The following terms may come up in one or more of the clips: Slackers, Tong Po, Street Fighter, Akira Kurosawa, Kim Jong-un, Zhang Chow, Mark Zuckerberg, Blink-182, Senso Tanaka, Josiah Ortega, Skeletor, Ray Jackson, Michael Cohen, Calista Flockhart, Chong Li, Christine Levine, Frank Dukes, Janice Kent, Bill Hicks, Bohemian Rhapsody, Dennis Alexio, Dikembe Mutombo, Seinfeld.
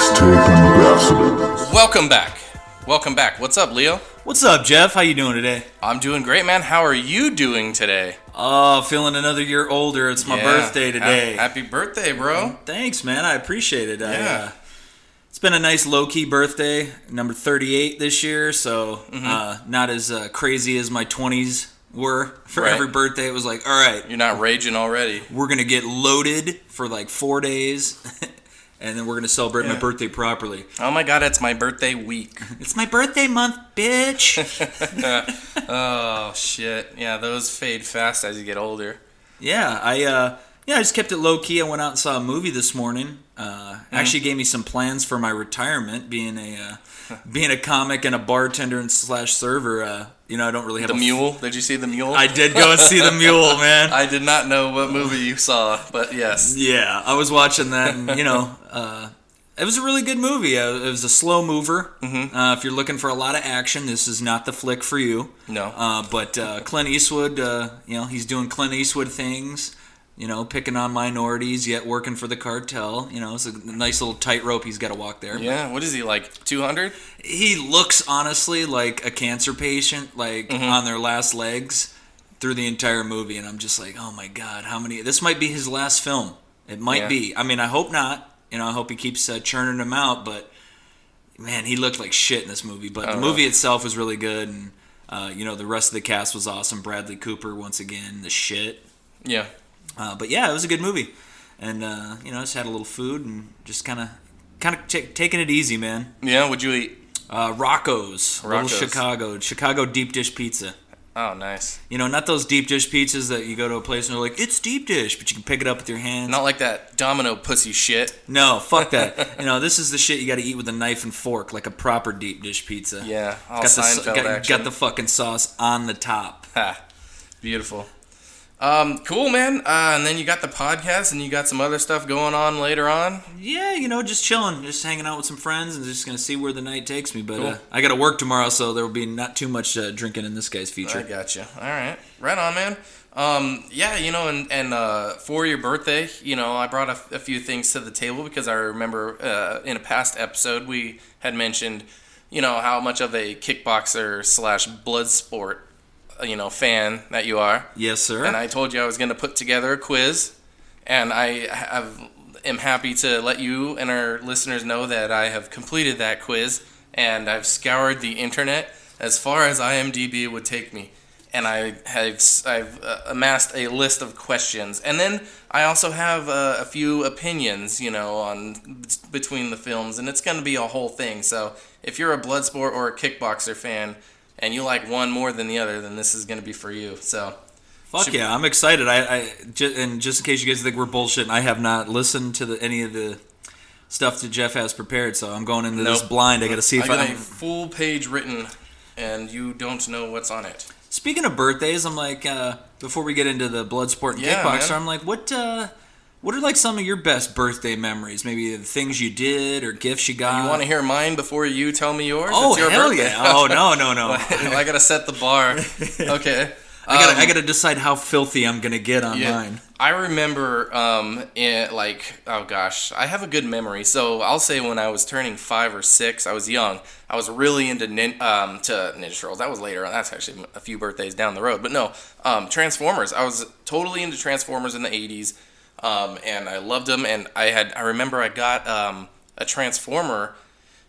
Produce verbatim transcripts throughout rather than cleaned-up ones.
Mixtape Ambassadors. Welcome back. Welcome back. What's up, Leo? What's up, Jeff? How you doing today? I'm doing great, man. How are you doing today? Oh, feeling another year older. It's my yeah. birthday today. Ha- happy birthday, bro. Thanks, man. I appreciate it. Yeah. I, uh, it's been a nice low-key birthday. Number thirty-eight this year, so mm-hmm. uh, not as uh, crazy as my twenties were. For right. every birthday, it was like, all right. You're not raging already. We're going to get loaded for like four days. And then we're going to celebrate yeah. my birthday properly. Oh my God, it's my birthday week. It's my birthday month, bitch. Oh, shit. Yeah, those fade fast as you get older. Yeah, I uh, yeah, I just kept it low-key. I went out and saw a movie this morning. Uh, mm-hmm. Actually gave me some plans for my retirement, being a uh, being a comic and a bartender and slash server. Uh, you know, I don't really have the a mule. F- did you see the mule? I did go and see the mule, man. I did not know what movie you saw, but yes. Yeah, I was watching that, and you know, uh, it was a really good movie. Uh, it was a slow mover. Mm-hmm. Uh, if you're looking for a lot of action, this is not the flick for you. No. Uh, but uh, Clint Eastwood, uh, you know, he's doing Clint Eastwood things. You know, picking on minorities, yet working for the cartel. You know, it's a nice little tightrope he's got to walk there. Yeah, what is he, like two hundred? He looks, honestly, like a cancer patient, like mm-hmm. on their last legs through the entire movie. And I'm just like, oh my God, how many? This might be his last film. It might yeah. be. I mean, I hope not. You know, I hope he keeps uh, churning them out. But, man, he looked like shit in this movie. But the know. movie itself was really good. And, uh, you know, the rest of the cast was awesome. Bradley Cooper, once again, the shit. Yeah. Uh, but yeah, it was a good movie, and uh, you know, I just had a little food and just kind of, kind of t- taking it easy, man. Yeah, what'd you eat? Uh, Rocco's, Rocco's, Little Chicago, Chicago deep dish pizza. Oh, nice. You know, not those deep dish pizzas that you go to a place and they're like, it's deep dish, but you can pick it up with your hands. Not like that Domino pussy shit. No, fuck that. You know, this is the shit you got to eat with a knife and fork, like a proper deep dish pizza. Yeah, all got Seinfeld the, got, action. Got the fucking sauce on the top. Ha, beautiful. Um, cool, man. Uh, and then you got the podcast, and you got some other stuff going on later on. Yeah, you know, just chilling, just hanging out with some friends, and just gonna see where the night takes me. But cool. uh, I gotta work tomorrow, so there will be not too much uh, drinking in this guy's future. I gotcha. All right, right on, man. Um, yeah, you know, and and uh, for your birthday, you know, I brought a, a few things to the table because I remember uh, in a past episode we had mentioned, you know, how much of a kickboxer slash Bloodsport, you know, fan that you are. Yes, sir. And I told you I was going to put together a quiz, and I have, am happy to let you and our listeners know that I have completed that quiz, and I've scoured the internet as far as I M D B would take me, and I have I've uh, amassed a list of questions, and then I also have uh, a few opinions, you know, on b- between the films, and it's going to be a whole thing. So if you're a Bloodsport or a kickboxer fan, and you like one more than the other, then this is going to be for you. So, fuck should... yeah, I'm excited. I, I just, and just in case you guys think we're bullshitting, I have not listened to the, any of the stuff that Jeff has prepared. So I'm going into nope. this blind. I got to see if I got I'm... a full page written, and you don't know what's on it. Speaking of birthdays, I'm like, uh, before we get into the Bloodsport and yeah, Kickboxer, man. I'm like, what? Uh, What are like some of your best birthday memories? Maybe the things you did or gifts you got? You want to hear mine before you tell me yours? Oh, it's your hell birthday. Yeah. Oh, no, no, no. Well, I got to set the bar. Okay. I got um, I got to decide how filthy I'm going to get on yeah, mine. I remember, um, it, like, oh gosh, I have a good memory. So I'll say when I was turning five or six, I was young. I was really into nin- um, to Ninja Turtles. That was later on. That's actually a few birthdays down the road. But no, um, Transformers. I was totally into Transformers in the eighties. Um, and I loved them, and I had, I remember I got, um, a Transformer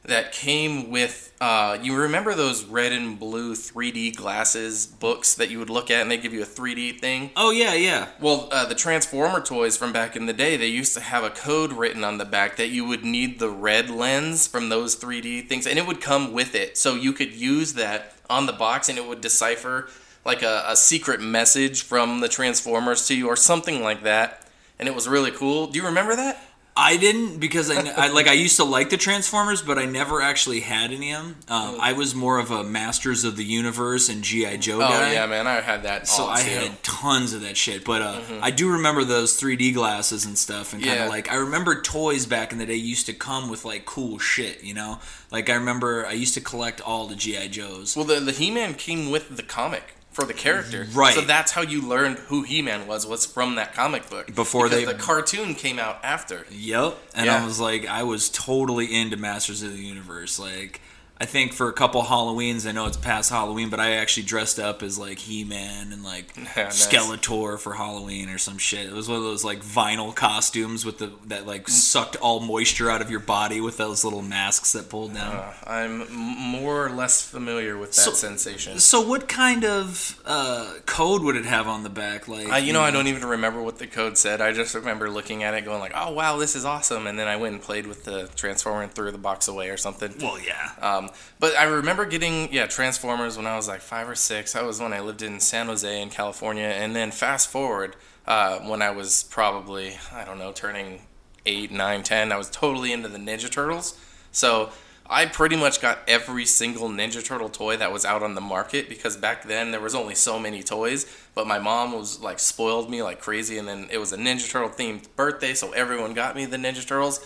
that came with, uh, you remember those red and blue three D glasses books that you would look at, and they give you a three D thing? Oh, yeah, yeah. Well, uh, the Transformer toys from back in the day, they used to have a code written on the back that you would need the red lens from those three D things, and it would come with it, so you could use that on the box, and it would decipher, like, a, a secret message from the Transformers to you, or something like that. And it was really cool. Do you remember that? I didn't, because I, I like I used to like the Transformers, but I never actually had any of them. Um, I was more of a Masters of the Universe and G I. Joe oh, guy. Oh yeah, man, I had that. So all I too. had tons of that shit. But uh, mm-hmm. I do remember those three D glasses and stuff, and kind of yeah. like I remember toys back in the day used to come with like cool shit, you know. Like I remember I used to collect all the G I. Joes. Well, the the He-Man came with the comic. for the character. Right. So that's how you learned who He-Man was, was from that comic book. Before they... the cartoon came out after. Yep. And yeah. I was like, I was totally into Masters of the Universe. Like, I think for a couple Halloweens, I know it's past Halloween, but I actually dressed up as, like, He-Man and, like, yeah, nice. Skeletor for Halloween or some shit. It was one of those, like, vinyl costumes with the that, like, sucked all moisture out of your body with those little masks that pulled down. Uh, I'm more or less familiar with that so, sensation. So what kind of uh, code would it have on the back? Like, uh, You know, I don't even remember what the code said. I just remember looking at it going, like, oh, wow, this is awesome. And then I went and played with the Transformer and threw the box away or something. Well, yeah. Um, But I remember getting, yeah, Transformers when I was like five or six. That was when I lived in San Jose in California. And then fast forward, uh, when I was probably, I don't know, turning eight, nine, ten, I was totally into the Ninja Turtles. So I pretty much got every single Ninja Turtle toy that was out on the market because back then there was only so many toys. But my mom was like spoiled me like crazy. And then it was a Ninja Turtle themed birthday, so everyone got me the Ninja Turtles.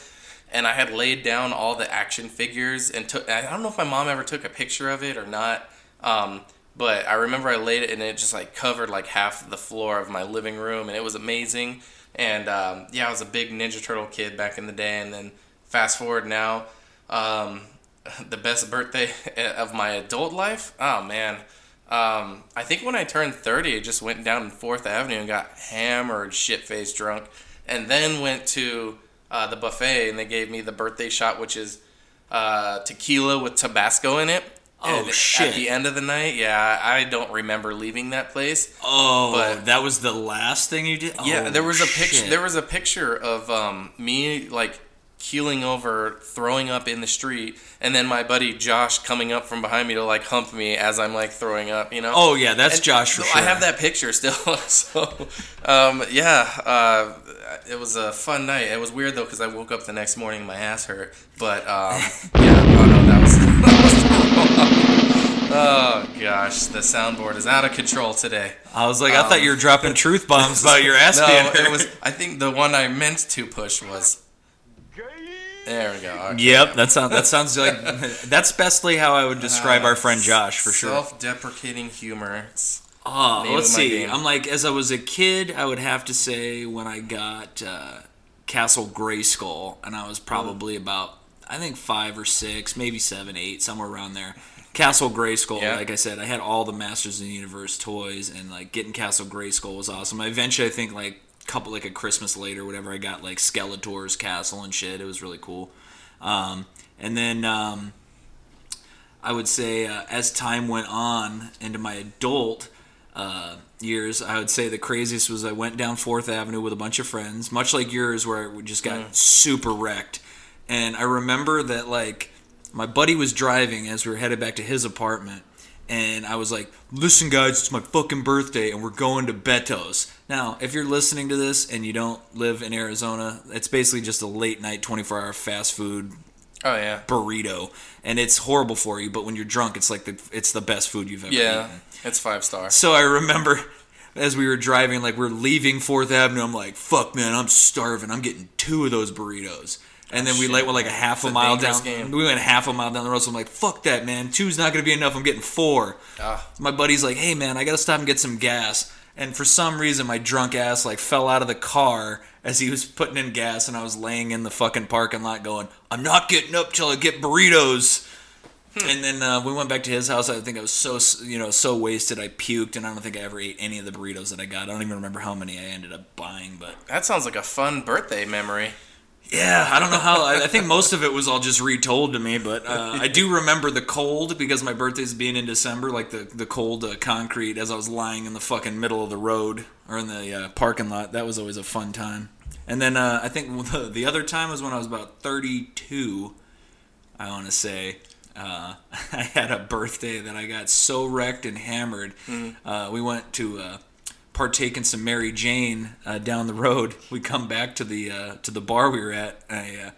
And I had laid down all the action figures and took, I don't know if my mom ever took a picture of it or not, um, but I remember I laid it and it just like covered like half the floor of my living room and it was amazing. And um, yeah, I was a big Ninja Turtle kid back in the day. And then fast forward now, um, the best birthday of my adult life. Oh man. Um, I think when I turned thirty, I just went down Fourth Avenue and got hammered, shit-faced drunk, and then went to Uh, the buffet, and they gave me the birthday shot, which is uh, tequila with Tabasco in it. Oh, and shit. At the end of the night, yeah, I don't remember leaving that place. Oh, but that was the last thing you did? Yeah, oh, there was a picture There was a picture of um, me, like, keeling over, throwing up in the street, and then my buddy Josh coming up from behind me to, like, hump me as I'm, like, throwing up, you know? Oh, yeah, that's and Josh for so sure. I have that picture still, so, um, yeah, uh... it was a fun night. It was weird, though, because I woke up the next morning and my ass hurt. But, um, yeah, oh, no, that was, that was oh, gosh, the soundboard is out of control today. I was like, um, I thought you were dropping truth bombs about your ass no, being hurt. No, it was, I think the one I meant to push was, there we go. Okay. Yep, that sounds, that sounds like, that's bestly how I would describe uh, our friend Josh, for sure. Self-deprecating humor. It's, Oh, Name let's see. Game. I'm like, as I was a kid, I would have to say when I got uh, Castle Grayskull, and I was probably oh. about, I think, five or six, maybe seven, eight, somewhere around there. Castle Grayskull, yeah. Like I said, I had all the Masters of the Universe toys, and like getting Castle Grayskull was awesome. I eventually, I think, like a couple, like a Christmas later, whatever, I got like Skeletor's castle and shit. It was really cool. Um, and then um, I would say uh, as time went on into my adult Uh, years, I would say the craziest was I went down Fourth Avenue with a bunch of friends, much like yours, where I just got mm. super wrecked. And I remember that, like, my buddy was driving as we were headed back to his apartment, and I was like, listen, guys, it's my fucking birthday, and we're going to Beto's. Now, if you're listening to this and you don't live in Arizona, it's basically just a late-night, twenty-four hour fast food oh, yeah. burrito, and it's horrible for you, but when you're drunk, it's like the, it's the best food you've ever yeah. eaten. It's five star. So I remember as we were driving, like we're leaving Fourth Avenue, I'm like, fuck man, I'm starving. I'm getting two of those burritos. And oh, then we shit, like went like a half a, a mile down. Game. We went half a mile down the road, so I'm like, fuck that man. Two's not gonna be enough, I'm getting four. Uh, my buddy's like, hey man, I gotta stop and get some gas. And for some reason my drunk ass like fell out of the car as he was putting in gas and I was laying in the fucking parking lot going, I'm not getting up till I get burritos. And then uh, we went back to his house. I think I was so you know so wasted I puked, and I don't think I ever ate any of the burritos that I got. I don't even remember how many I ended up buying. But that sounds like a fun birthday memory. Yeah, I don't know how. I think most of it was all just retold to me, but uh, I do remember the cold because my birthday's being in December, like the the cold uh, concrete as I was lying in the fucking middle of the road or in the uh, parking lot. That was always a fun time. And then uh, I think the, the other time was when I was about thirty-two. I want to say. Uh, I had a birthday that I got so wrecked and hammered. Mm-hmm. Uh, we went to uh, partake in some Mary Jane uh, down the road. We come back to the uh, to the bar we were at. I uh,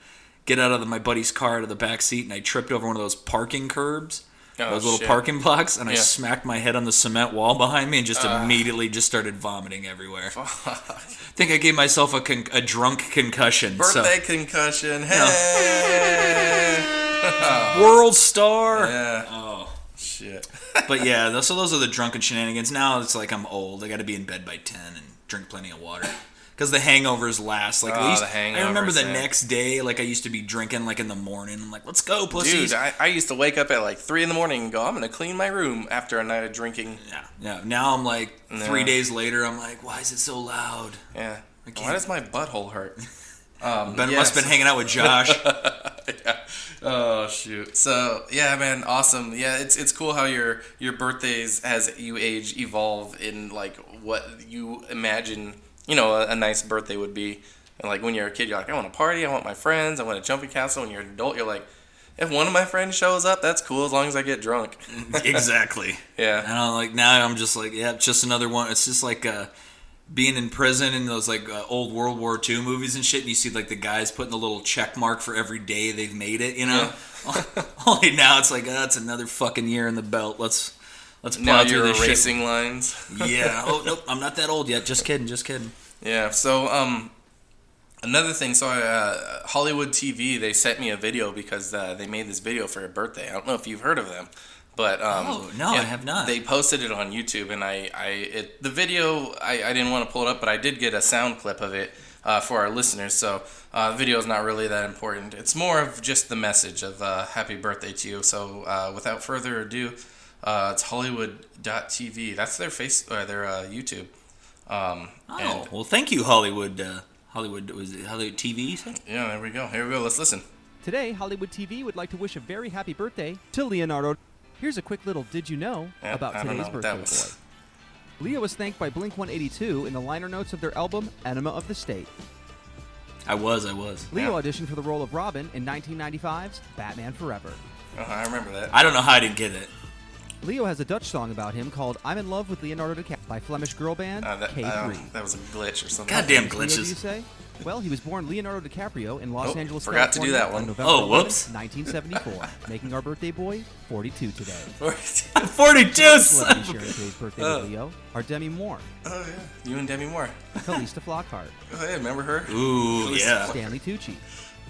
get out of the, my buddy's car out of the back seat, and I tripped over one of those parking curbs, oh, those little shit. parking blocks, and yeah. I smacked my head on the cement wall behind me and just uh, immediately just started vomiting everywhere. Fuck. I think I gave myself a, con- a drunk concussion. Birthday so, concussion. Hey. You know, world star. Yeah. Oh. shit. But yeah, those, so those are the drunken shenanigans. Now it's like I'm old. I got to be in bed by ten and drink plenty of water. Because the hangovers last. Like, oh, at least, the hangovers, I remember the yeah. next day, like, I used to be drinking, like, in the morning. I'm like, let's go, pussies. Dude, I, I used to wake up at, like, three in the morning and go, I'm going to clean my room after a night of drinking. Yeah. yeah. Now I'm, like, no. three days later, I'm like, why is it so loud? Yeah. Why does my butthole hurt? Um, Ben yes. must have been hanging out with Josh. yeah. Oh, shoot. So, yeah, man, awesome. Yeah, it's it's cool how your, your birthdays, as you age, evolve in, like, what you imagine... You know, a, a nice birthday would be, and like when you're a kid, you're like, I want a party, I want my friends, I want a jumping castle. When you're an adult, you're like, if one of my friends shows up, that's cool as long as I get drunk. Exactly. Yeah. And I'm like, now I'm just like, yeah, it's just another one. It's just like uh, being in prison in those like uh, old World War Two movies and shit, and you see like the guys putting the little check mark for every day they've made it. You know, yeah. Only now it's like, oh, it's another fucking year in the belt. Let's. Let's now you're erasing shit. lines. Yeah. Oh, nope. I'm not that old yet. Just kidding. Just kidding. Yeah. So, um, another thing. So, uh, Hollywood T V, they sent me a video because uh, they made this video for your birthday. I don't know if you've heard of them, but um, oh no, I have not. They posted it on YouTube, and I, I, it, the video, I, I didn't want to pull it up, but I did get a sound clip of it uh, for our listeners. So, uh, the video is not really that important. It's more of just the message of uh, happy birthday to you. So, uh, without further ado. Uh, it's Hollywood dot T V. That's their face or their uh, YouTube. Um, oh well, thank you, Hollywood. Uh, Hollywood was it Hollywood T V. You said? Yeah, there we go. Here we go. Let's listen. Today, Hollywood T V would like to wish a very happy birthday to Leonardo. Here's a quick little did you know yeah, about I today's birthday was. boy. Leo was thanked by Blink one eighty-two in the liner notes of their album Enema of the State. I was, I was. Leo yeah. auditioned for the role of Robin in nineteen ninety-five's Batman Forever. Oh, I remember that. I don't know how I didn't get it. Leo has a Dutch song about him called I'm in Love with Leonardo DiCaprio by Flemish girl band uh, that, K three. That was a glitch or something. Goddamn glitches. Leo, do you say? Well, he was born Leonardo DiCaprio in Los oh, Angeles, forgot California, to do that one. On November oh, whoops. nineteen seventy-four, making our birthday boy forty-two today. forty-two, forty-two son! His birthday uh, with Leo are Demi Moore. Oh, yeah. You and Demi Moore. Calista Flockhart. Oh, yeah, remember her? Ooh, Calista yeah. Stanley Tucci.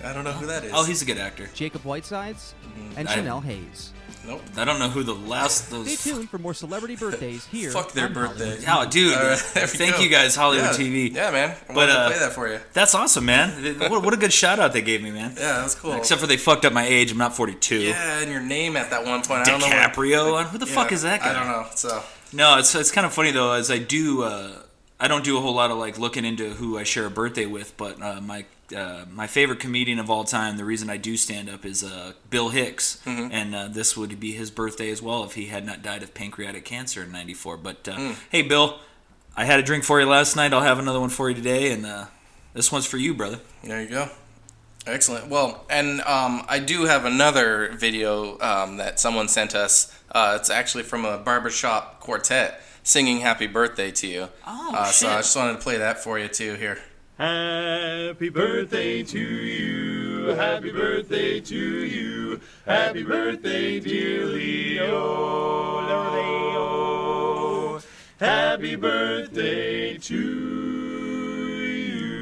I don't know who that is. Oh, he's a good actor. Jacob Whitesides mm-hmm. and I, Chanel Hayes. Nope. I don't know who the last... Those Stay tuned for more celebrity birthdays here. Fuck their birthday. Oh, dude. Right, thank go. you guys, Hollywood yeah. T V. Yeah, man. I wanted but, uh, to play that for you. That's awesome, man. what, what a good shout-out they gave me, man. Yeah, that was cool. Except for they fucked up my age. I'm not forty-two. Yeah, and your name at that one point. DiCaprio. I don't know where, who the yeah, fuck is that guy? I don't know. So No, it's it's kind of funny, though, as I do... Uh, I don't do a whole lot of like looking into who I share a birthday with, but uh, my uh, my favorite comedian of all time, the reason I do stand up, is uh, Bill Hicks, mm-hmm. and uh, this would be his birthday as well if he had not died of pancreatic cancer in ninety-four. But uh, mm. hey, Bill, I had a drink for you last night. I'll have another one for you today, and uh, this one's for you, brother. There you go. Excellent. Well, and um, I do have another video um, that someone sent us. Uh, it's actually from a barbershop quartet singing happy birthday to you. Oh, uh, shit. So I just wanted to play that for you, too, here. Happy birthday to you, happy birthday to you, happy birthday, dear Leo, Leo. Happy birthday to you.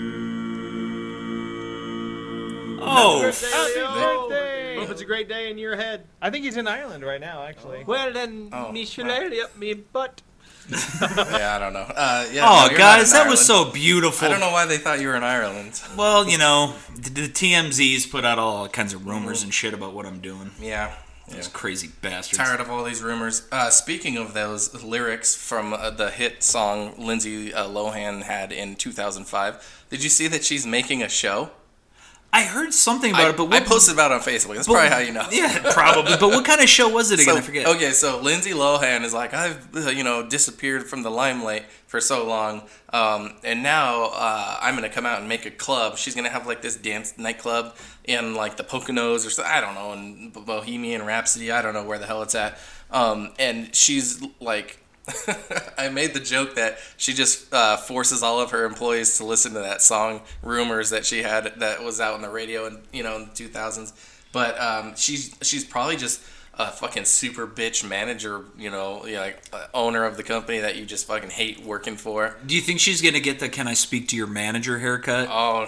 Oh, birthday, happy birthday. Hope it's a great day in your head. I think he's in Ireland right now, actually. Well, then, oh, me shillelagh up me butt. yeah, I don't know. Uh, yeah, oh, no, guys, that Ireland. was so beautiful. I don't know why they thought you were in Ireland. Well, you know, the, the T M Zs put out all kinds of rumors mm-hmm. and shit about what I'm doing. Yeah. Those yeah. crazy bastards. Tired of all these rumors. Uh, speaking of those lyrics from uh, the hit song Lindsay uh, Lohan had in two thousand five, did you see that she's making a show? I heard something about I, it, but what, I posted about it on Facebook. That's but, probably how you know. Yeah, probably. But what kind of show was it again? So, I forget. Okay, so Lindsay Lohan is like, I've you know disappeared from the limelight for so long, um, and now uh, I'm gonna come out and make a club. She's gonna have like this dance nightclub in like the Poconos or so. I don't know, in Bohemian Rhapsody. I don't know where the hell it's at. Um, and she's like. I made the joke that she just uh, forces all of her employees to listen to that song, Rumors, that she had that was out on the radio in you know in the two thousands. But um, she's she's probably just a fucking super bitch manager, you know, you know, like uh, owner of the company that you just fucking hate working for. Do you think she's gonna get the "Can I speak to your manager" haircut? Oh,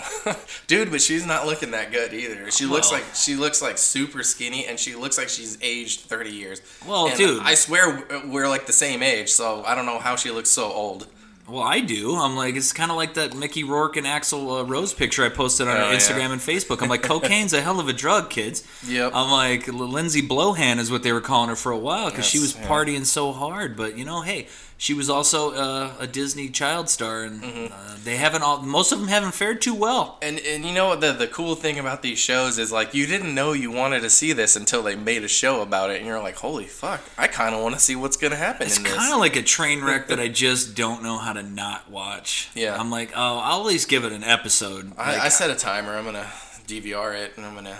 dude, but she's not looking that good either. She well. looks like she looks like super skinny, and she looks like she's aged thirty years. Well, and dude, I swear we're like the same age, so I don't know how she looks so old. Well, I do. I'm like, it's kind of like that Mickey Rourke and Axl uh, Rose picture I posted on oh, our Instagram yeah. and Facebook. I'm like, cocaine's a hell of a drug, kids. Yep. I'm like, Lindsay Lohan is what they were calling her for a while because yes, she was yeah. partying so hard. But, you know, hey, she was also uh, a Disney child star, and mm-hmm. uh, they haven't all. Most of them haven't fared too well. And and you know what the the cool thing about these shows is, like, you didn't know you wanted to see this until they made a show about it, and you're like, holy fuck, I kind of want to see what's gonna happen. It's kind of like a train wreck that I just don't know how to not watch. Yeah, I'm like, oh, I'll at least give it an episode. I, like, I set a timer. I'm gonna D V R it, and I'm gonna.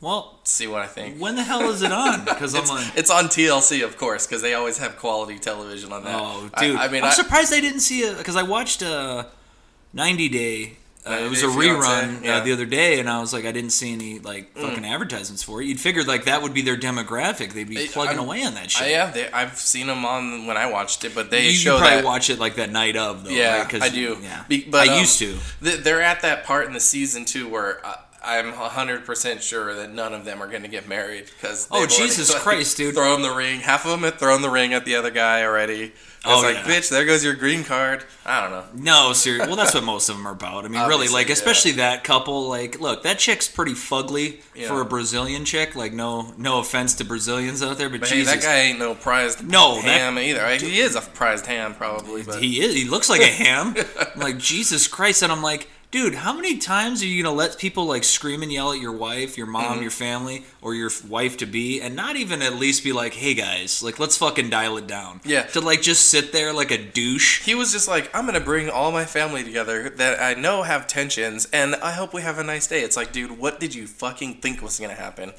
Well, see what I think. When the hell is it on? Because I'm like, it's on T L C, of course, because they always have quality television on that. Oh, dude! I, I mean, I'm I, surprised I didn't see it because I watched uh, ninety day. Uh, it was a rerun yeah. uh, the other day, and I was like, I didn't see any like fucking mm. advertisements for it. You'd figure like that would be their demographic; they'd be plugging I'm, away on that shit. I, yeah, they, I've seen them on when I watched it, but they you, show you probably that, watch it like that night of, though. Yeah, right? I do. Yeah, be, but I um, used to. Th- they're at that part in the season too where. Uh, I'm one hundred percent sure that none of them are going to get married because oh Jesus already, Christ, dude! Thrown the ring. Half of them have thrown the ring at the other guy already. It's oh, like, yeah. bitch, there goes your green card. I don't know. No, seriously. Well, that's what most of them are about. I mean, obviously, really, like, especially yeah. that couple. Like, look, that chick's pretty fugly yeah. for a Brazilian chick. Like, no, no offense to Brazilians out there, but, but Jesus, hey, that guy ain't no prized no, ham that, either. Like, he is a prized ham, probably. But. He is. He looks like a ham. I'm like, Jesus Christ, and I'm like. Dude, how many times are you gonna let people like scream and yell at your wife, your mom, mm-hmm. your family, or your wife to be, and not even at least be like, "Hey guys, like let's fucking dial it down." Yeah. To like just sit there like a douche. He was just like, "I'm gonna bring all my family together that I know have tensions, and I hope we have a nice day." It's like, dude, what did you fucking think was gonna happen?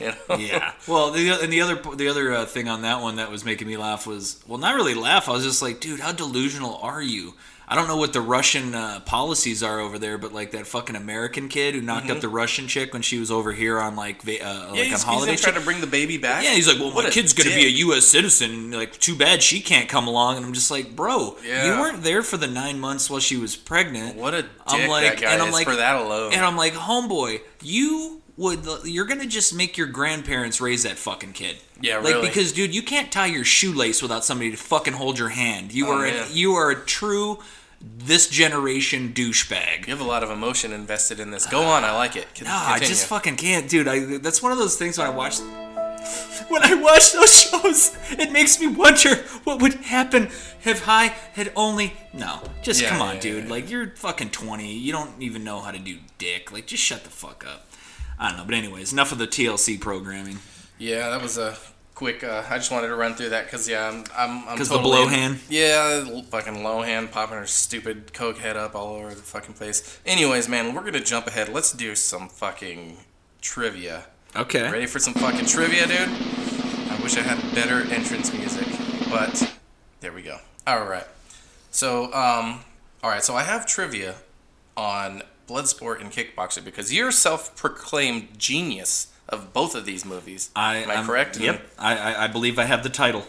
You know? Yeah. Well, the, and the other the other uh, thing on that one that was making me laugh was well, not really laugh. I was just like, dude, how delusional are you? I don't know what the Russian uh, policies are over there, but like that fucking American kid who knocked mm-hmm. up the Russian chick when she was over here on like va- uh, yeah, like on holiday. He's trying to bring the baby back. Yeah, he's like, well, what my kid's dick. gonna be a U S citizen. Like, too bad she can't come along. And I'm just like, bro, yeah. you weren't there for the nine months while she was pregnant. What a dick I'm like, that guy and I'm is like, for that alone. And I'm like, homeboy, you. Would you're gonna just make your grandparents raise that fucking kid? Yeah, like, really. Because, dude, you can't tie your shoelace without somebody to fucking hold your hand. You oh, are a, you are a true this generation douchebag. You have a lot of emotion invested in this. Go uh, on, I like it. Con- nah, continue. I just fucking can't, dude. I that's one of those things when I watch when I watch those shows, it makes me wonder what would happen if I had only no. Just yeah, come on, yeah, dude. Yeah. Like you're fucking twenty. You don't even know how to do dick. Like just shut the fuck up. I don't know, but anyways, enough of the T L C programming. Yeah, that was a quick. Uh, I just wanted to run through that because yeah, I'm I'm because totally, the blowhand. Yeah, fucking Lohan popping her stupid coke head up all over the fucking place. Anyways, man, we're gonna jump ahead. Let's do some fucking trivia. Okay. Ready for some fucking trivia, dude? I wish I had better entrance music, but there we go. All right. So um, all right. So I have trivia on. Bloodsport and Kickboxer, because you're self-proclaimed genius of both of these movies. I, Am I I'm, correct? Yep. I, I believe I have the title.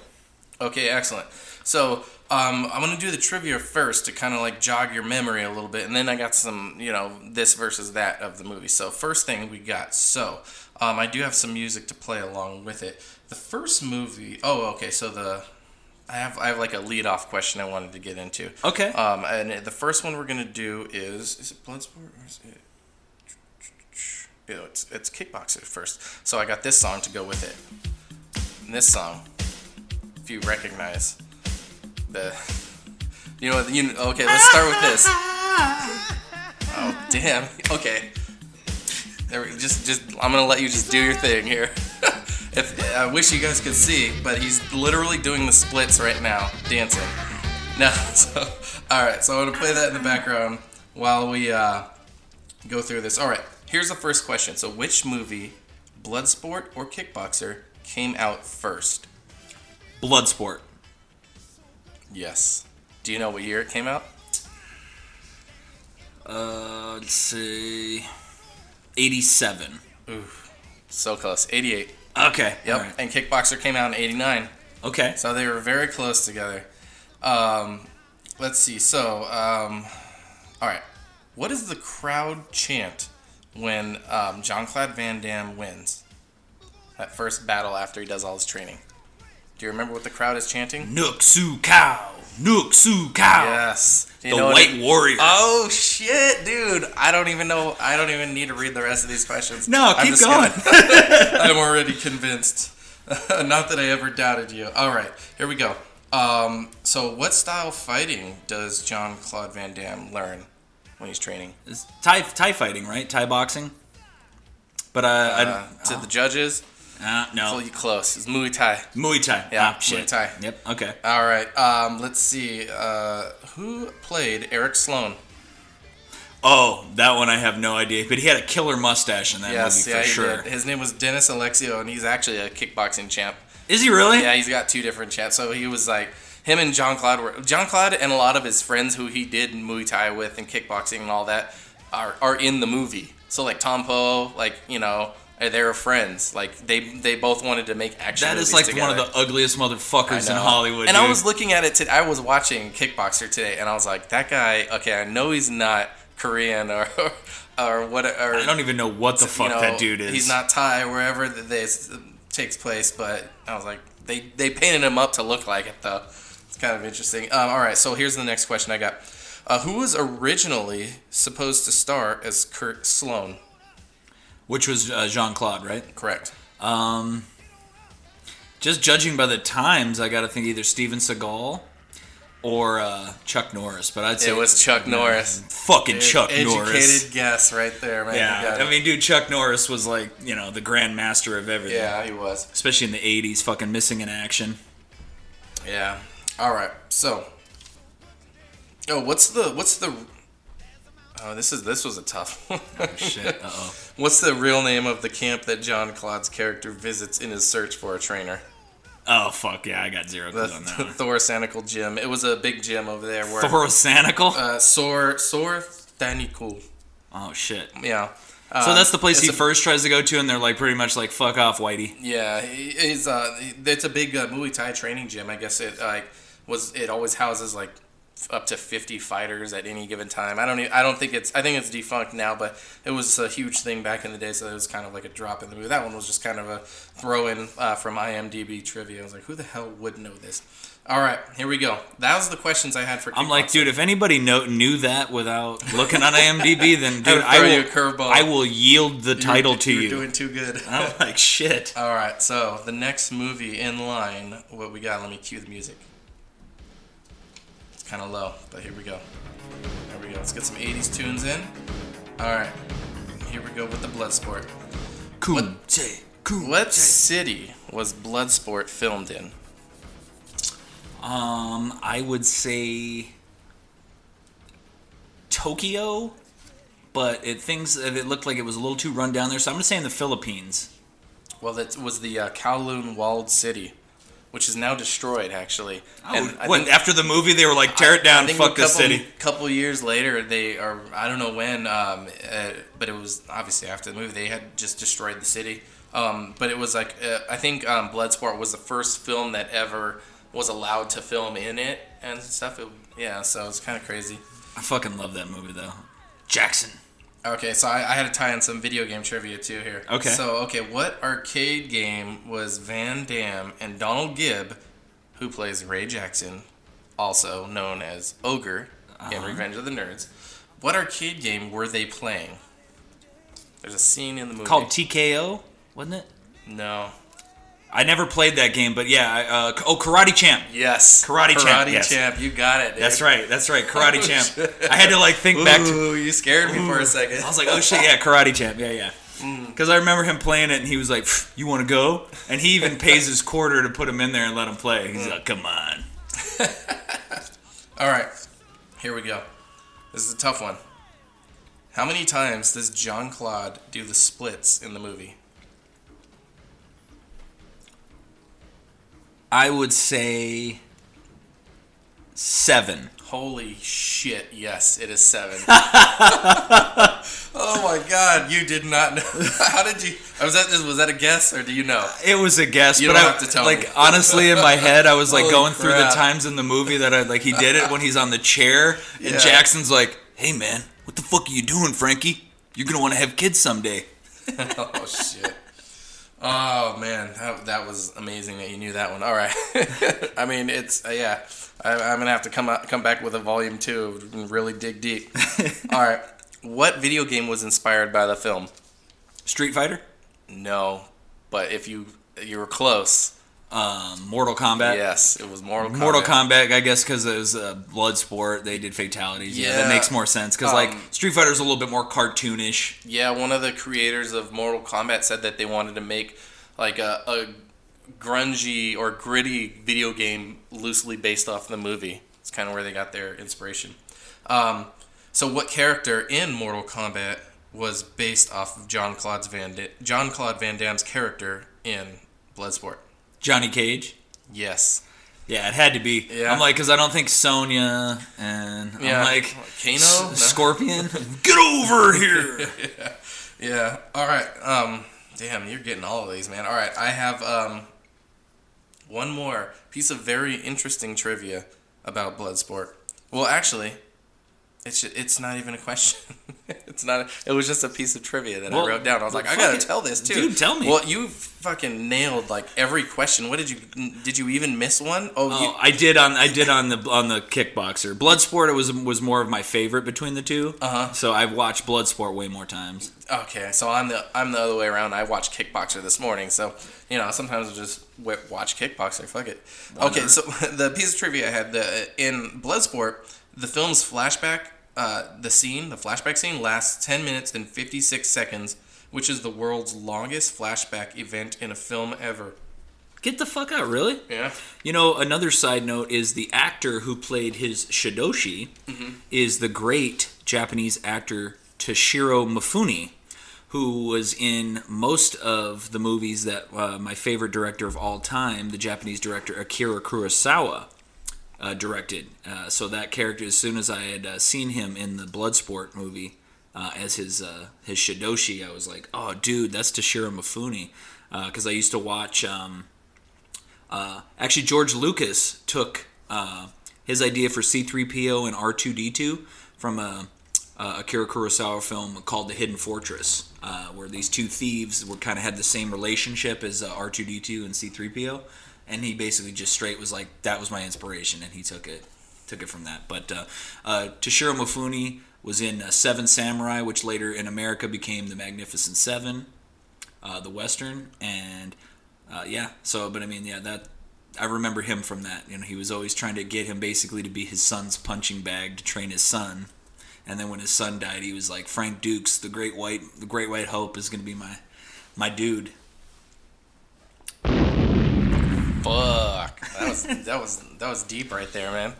Okay, excellent. So um, I'm going to do the trivia first to kind of like jog your memory a little bit, and then I got some, you know, this versus that of the movie. So first thing we got. So um, I do have some music to play along with it. The first movie. Oh, okay. So the I have I have like a lead-off question I wanted to get into. Okay. Um, and the first one we're gonna do is is it Bloodsport or is it? You know, it's it's Kickboxer first. So I got this song to go with it. And this song, if you recognize the, you know what you okay. Let's start with this. Oh damn. Okay. There we just just I'm gonna let you just do your thing here. If, I wish you guys could see, but he's literally doing the splits right now, dancing. Now, so, alright, so I'm going to play that in the background while we uh, go through this. Alright, here's the first question. So, which movie, Bloodsport or Kickboxer, came out first? Bloodsport. Yes. Do you know what year it came out? Uh, let's see. eighty-seven. Ooh, so close. eighty-eight. Okay. Yep. Right. And Kickboxer came out in eighty-nine. Okay. So they were very close together. Um, let's see. So, um, all right. What does the crowd chant when um, Jean-Claude Van Damme wins? That first battle after he does all his training. Do you remember what the crowd is chanting? Nook Su Cow! Nook Su Cow! Yes. The White it, Warriors. Oh, shit, dude. I don't even know. I don't even need to read the rest of these questions. No, keep I'm going. I'm already convinced. Not that I ever doubted you. All right, here we go. Um, so what style of fighting does Jean-Claude Van Damme learn when he's training? It's Thai, Thai fighting, right? Thai boxing? But uh, uh, I, to oh. the judges? Uh, no. Fully close. It's Muay Thai. Muay Thai. Yeah, oh, shit. Muay Thai. Yep, okay. All right, um, let's see. Uh, who played Eric Sloan? Oh, that one I have no idea. But he had a killer mustache in that yes, movie for yeah, sure. Did. His name was Dennis Alexio, and he's actually a kickboxing champ. Is he really? Yeah, he's got two different champs. So he was like, him and Jean-Claude were... Jean-Claude and a lot of his friends who he did Muay Thai with and kickboxing and all that are, are in the movie. So like Tong Po, like, you know... They were friends. Like, they they both wanted to make action That is, like, together. One of the ugliest motherfuckers in Hollywood, And dude. I was looking at it today. I was watching Kickboxer today, and I was like, that guy, okay, I know he's not Korean or or what. Or, I don't even know what the fuck you know, that dude is. He's not Thai, wherever this takes place, but I was like, they, they painted him up to look like it, though. It's kind of interesting. Um, all right, so here's the next question I got. Uh, who was originally supposed to star as Kurt Sloan? Which was uh, Jean-Claude, right? Correct. Um, just judging by the times, I got to think either Steven Seagal or uh, Chuck Norris. But I'd say it was, it was Chuck Norris. Man, fucking dude, Chuck educated Norris. Educated guess right there, man. Yeah, I mean, dude, Chuck Norris was like, you know, the grand master of everything. Yeah, he was. Especially in the eighties, fucking missing in action. Yeah. All right. So, oh, what's the what's the Oh, this is this was a tough one. Oh, shit. Uh-oh. What's the real name of the camp that Jean-Claude's character visits in his search for a trainer? Oh, fuck, yeah, I got zero clues on that one. Thor Sanical Gym. It was a big gym over there. Where Thor Sanical? Uh, Sor, Sor Thanikul. Oh, shit. Yeah. Uh, so that's the place he a, first tries to go to, and they're like pretty much like, fuck off, Whitey. Yeah, it's, uh, it's a big uh, Muay Thai training gym. I guess it, like, was, it always houses, like, up to fifty fighters at any given time. I don't even, I don't think it's I think it's defunct now, but it was a huge thing back in the day, so it was kind of like a drop in the movie. That one was just kind of a throw-in uh, from IMDb trivia. I was like, who the hell would know this? All right, here we go. That was the questions I had for Kickboxer. I'm like, dude, if anybody know, knew that without looking on IMDb, then, dude, I, I, will, curveball. I will yield the title you're, to you're you. You're doing too good. I'm like, shit. All right, so the next movie in line, what we got, let me cue the music. Kind of low, but here we go. Here we go. Let's get some eighties tunes in. All right. Here we go with the Bloodsport. Cool. What, cool. What city was Bloodsport filmed in? Um, I would say Tokyo, but it things it looked like it was a little too run down there, so I'm gonna say in the Philippines. Well, that was the uh, Kowloon Walled City, which is now destroyed, actually. Oh, and I when, think, after the movie, they were like, tear it down, I, I fuck the city. A couple years later, they are, I don't know when, um, uh, but it was obviously after the movie, they had just destroyed the city. Um, but it was like, uh, I think um, Bloodsport was the first film that ever was allowed to film in it and stuff. It, yeah, so it's kind of crazy. I fucking love that movie, though. Jackson. Okay, so I, I had to tie in some video game trivia, too, here. Okay. So, okay, what arcade game was Van Damme and Donald Gibb, who plays Ray Jackson, also known as Ogre uh-huh. in Revenge of the Nerds, what arcade game were they playing? There's a scene in the movie. Called T K O, wasn't it? No. I never played that game, but yeah. I, uh, oh, Karate Champ. Yes. Karate Champ. Karate yes. Champ. You got it, dude. That's right. That's right. Karate oh, Champ. Shit. I had to, like, think Ooh, back to... Ooh, you scared me Ooh. for a second. I was like, oh, shit, yeah, Karate Champ. Yeah, yeah. Because mm. I remember him playing it, and he was like, you want to go? And he even pays his quarter to put him in there and let him play. He's mm. like, come on. All right. Here we go. This is a tough one. How many times does Jean-Claude do the splits in the movie? I would say Seven. Holy shit. Yes, it is seven. Oh my God. You did not know. How did you? Was that, was that a guess or do you know? It was a guess. You but don't I, have to tell like, me. Like, honestly, in my head, I was like Holy going crap. through the times in the movie that I like. He did it when he's on the chair and yeah. Jackson's like, hey man, what the fuck are you doing, Frankie? You're going to want to have kids someday. Oh shit. Oh man, that, that was amazing that you knew that one. All right. I mean, it's, uh, yeah. I, I'm going to have to come out, come back with a volume two and really dig deep. All right. What video game was inspired by the film? Street Fighter? No, but if you you were close. Um, Mortal Kombat? Yes, it was Mortal Kombat. Mortal Kombat, I guess because it was uh, Bloodsport. They did fatalities. Yeah. You know, that makes more sense because um, like Street Fighter's a little bit more cartoonish. Yeah, one of the creators of Mortal Kombat said that they wanted to make like a... a grungy or gritty video game loosely based off the movie. It's kind of where they got their inspiration. Um, so what character in Mortal Kombat was based off of Jean-Claude Van D- Jean-Claude Van Damme's character in Bloodsport? Johnny Cage? Yes. Yeah, it had to be. Yeah. I'm like, because I don't think Sonya and yeah. I'm like, Kano? S- no. Scorpion? Get over here! Yeah. Yeah. All right. Um, damn, you're getting all of these, man. All right. I have... Um, One more piece of very interesting trivia about Bloodsport. Well, actually, it's it's not even a question. It's not. It was just a piece of trivia that well, I wrote down. I was well, like, I gotta it. tell this too. Dude, tell me. Well, you fucking nailed like every question. What did you did you even miss one? Oh, oh you, I did on I did on the on the Kickboxer. Bloodsport it was was more of my favorite between the two. Uh huh. So I've watched Bloodsport way more times. Okay, so I'm the I'm the other way around. I watched Kickboxer this morning. So you know sometimes I just watch Kickboxer. Fuck it. Wonder. Okay, so the piece of trivia I had the in Bloodsport. The film's flashback, uh, the scene, the flashback scene lasts ten minutes and fifty-six seconds, which is the world's longest flashback event in a film ever. Get the fuck out, really? Yeah. You know, another side note is the actor who played his Shidoshi mm-hmm. is the great Japanese actor Toshiro Mifune, who was in most of the movies that uh, my favorite director of all time, the Japanese director Akira Kurosawa, Uh, directed. Uh, so that character, as soon as I had uh, seen him in the Bloodsport movie uh, as his uh, his Shidoshi, I was like, oh, dude, that's Toshiro Mifune. Because uh, I used to watch... Um, uh, actually, George Lucas took uh, his idea for C three P O and R two D two from a, a Akira Kurosawa film called The Hidden Fortress, uh, where these two thieves were kind of had the same relationship as uh, R two D two and C three P O. And he basically just straight was like, that was my inspiration, and he took it took it from that. But uh, uh, Toshiro Mifune was in uh, Seven Samurai, which later in America became The Magnificent Seven, uh, the Western. And uh, yeah, so, but I mean, yeah, that I remember him from that. You know, he was always trying to get him basically to be his son's punching bag to train his son. And then when his son died, he was like, Frank Dukes, the Great White, the Great White Hope is going to be my my dude. Fuck. That was that was that was deep right there, man.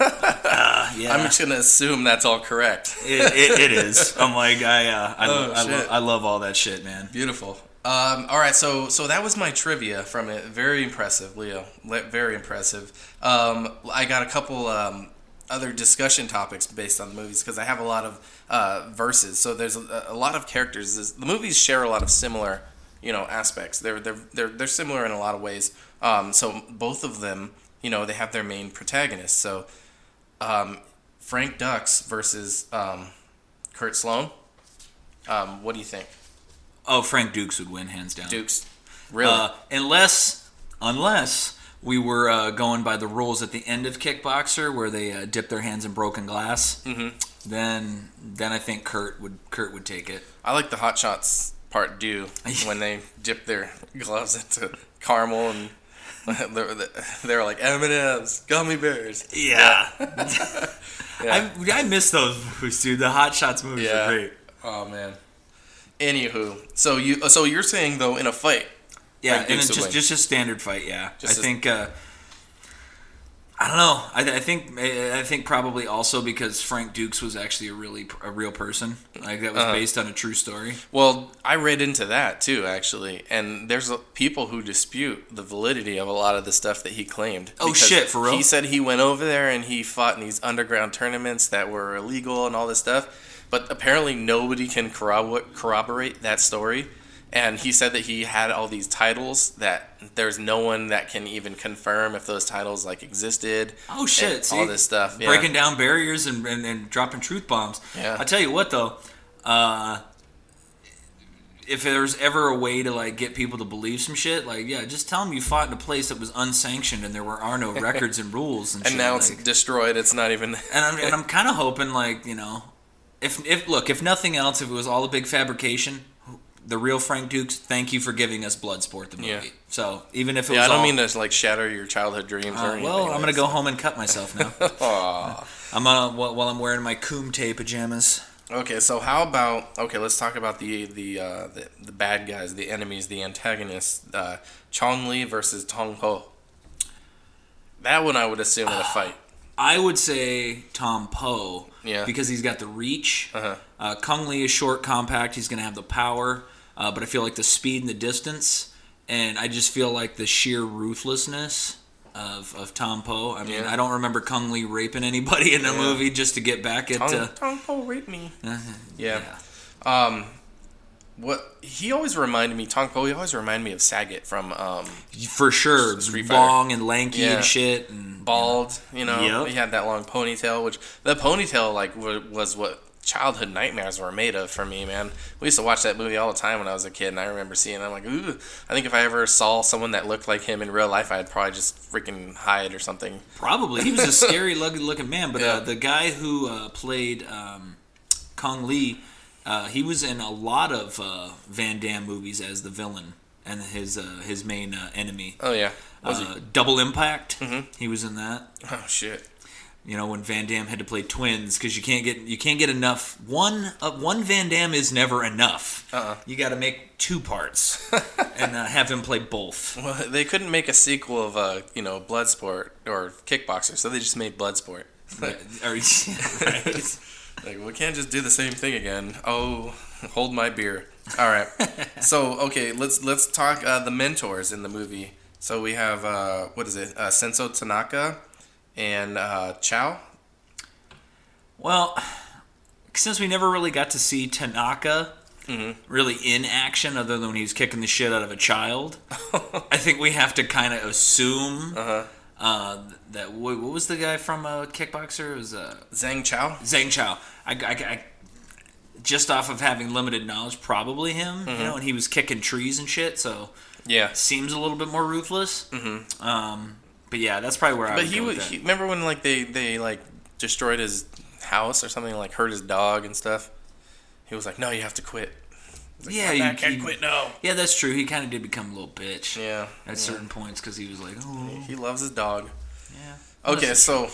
uh, yeah. I'm just gonna assume that's all correct. it, it, it is. I'm like I uh, I, oh, I, I, lo- I love all that shit, man. Beautiful. Um, all right, so so that was my trivia from it. Very impressive, Leo. Very impressive. Um, I got a couple um, other discussion topics based on the movies because I have a lot of uh, verses. So there's a, a lot of characters. The movies share a lot of similar, you know, aspects. They're they're they're they're similar in a lot of ways. Um, so both of them, you know, they have their main protagonists. So um, Frank Dux versus um, Kurt Sloan. Um, what do you think? Oh, Frank Dukes would win hands down. Dukes, really? Uh, unless, unless we were uh, going by the rules at the end of Kickboxer, where they uh, dip their hands in broken glass. Mm-hmm. Then, then I think Kurt would Kurt would take it. I like the Hot Shots part due when they dip their gloves into caramel and. They were like M and M's, gummy bears. Yeah, yeah. I, I miss those movies, dude. The Hot Shots movies yeah. are great. Oh man. Anywho, so you so you're saying though in a fight? Yeah, and it's just, just a standard fight. Yeah, just I a, think. Uh, I don't know. I, I think I think probably also because Frank Dukes was actually a really a real person. Like that was uh, based on a true story. Well, I read into that too, actually. And there's people who dispute the validity of a lot of the stuff that he claimed. Oh shit, for real? He said he went over there and he fought in these underground tournaments that were illegal and all this stuff. But apparently nobody can corrobor- corroborate that story. And he said that he had all these titles that there's no one that can even confirm if those titles, like, existed. Oh, shit. See, all this stuff. Yeah. Breaking down barriers and, and, and dropping truth bombs. Yeah. I'll tell you what, though. Uh, if there's ever a way to, like, get people to believe some shit, like, yeah, just tell them you fought in a place that was unsanctioned and there were are no records and rules and, and shit. And now it's like, destroyed. It's not even... and I'm, and I'm kind of hoping, like, you know... if if Look, if nothing else, if it was all a big fabrication... the real Frank Dukes, thank you for giving us Bloodsport, the movie. Yeah. So, even if it yeah, was Yeah, I don't all, mean to, like, shatter your childhood dreams uh, or anything. Well, I'm going to go home and cut myself now. Aww. I'm, uh, while I'm wearing my Kumte pajamas. Okay, so how about... Okay, let's talk about the the uh, the, the bad guys, the enemies, the antagonists. Uh, Chong Li versus Tong Po. That one I would assume in uh, a fight. I would say Tong Po. Yeah. Because he's got the reach. Uh-huh. Uh, Chong Li is short, compact. He's going to have the power. Uh, but I feel like the speed and the distance, and I just feel like the sheer ruthlessness of of Tong Po. I mean, yeah. I don't remember Chong Li raping anybody in the yeah. movie just to get back at... Tong, uh, Tong Po raped me. yeah. yeah. Um, what he always reminded me, Tong Po, he always reminded me of Saget from... Um, For sure. Long and lanky yeah. and shit. And, bald, you know. You know? Yep. He had that long ponytail, which... The ponytail, like, was what... childhood nightmares were made of for me, man. We used to watch that movie all the time when I was a kid, and I remember seeing it. I'm like, ooh. I think if I ever saw someone that looked like him in real life, I'd probably just freaking hide or something. Probably. He was a scary looking man, but yeah. uh, the guy who uh, played um, Chong Li, uh, he was in a lot of uh, Van Damme movies as the villain and his uh, his main uh, enemy. Oh, yeah. Was uh, he? Double Impact. Mm-hmm. He was in that. Oh, shit. You know, when Van Damme had to play twins, because you can't get you can't get enough. One uh, one Van Damme is never enough. Uh-uh. You got to make two parts and uh, have him play both. Well, they couldn't make a sequel of uh, you know, Bloodsport or Kickboxer, so they just made Bloodsport. Like, right. Like, we can't just do the same thing again. Oh, hold my beer. All right. So okay, let's let's talk uh, the mentors in the movie. So we have uh, what is it? Uh, Senso Tanaka. And uh, Chow? Well, since we never really got to see Tanaka mm-hmm. really in action other than when he was kicking the shit out of a child, I think we have to kind of assume uh-huh. uh, that... What was the guy from uh, Kickboxer? It was uh, Zhang Chow? Zhang Chow. I, I, I, just off of having limited knowledge, probably him. Mm-hmm. You know, and he was kicking trees and shit, so... Yeah. Seems a little bit more ruthless. Mm-hmm. Um... But yeah, that's probably where I was going with that. But he remember when like they, they like destroyed his house or something, like hurt his dog and stuff. He was like, "No, you have to quit." Like, yeah, you can't quit. No. Yeah, that's true. He kind of did become a little bitch. Yeah. At yeah. certain points, because he was like, "Oh, he loves his dog." Yeah. Okay, so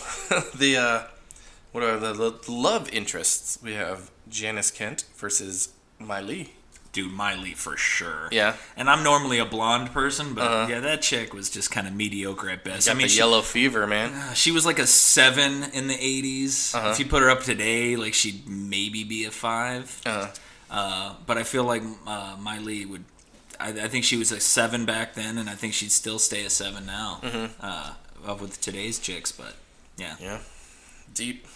the uh, what are the, the love interests? We have Janice Kent versus Mai Li. Dude, Miley for sure. Yeah. And I'm normally a blonde person, but uh-huh. yeah, that chick was just kind of mediocre at best. You got I mean, the she, yellow fever, man. Uh, she was like a seven in the eighties. Uh-huh. If you put her up today, like she'd maybe be a five. Uh-huh. Uh, but I feel like uh, Miley would. I, I think she was a seven back then, and I think she'd still stay a seven now. Mm-hmm. Uh, up with today's chicks, but yeah. Yeah. Deep.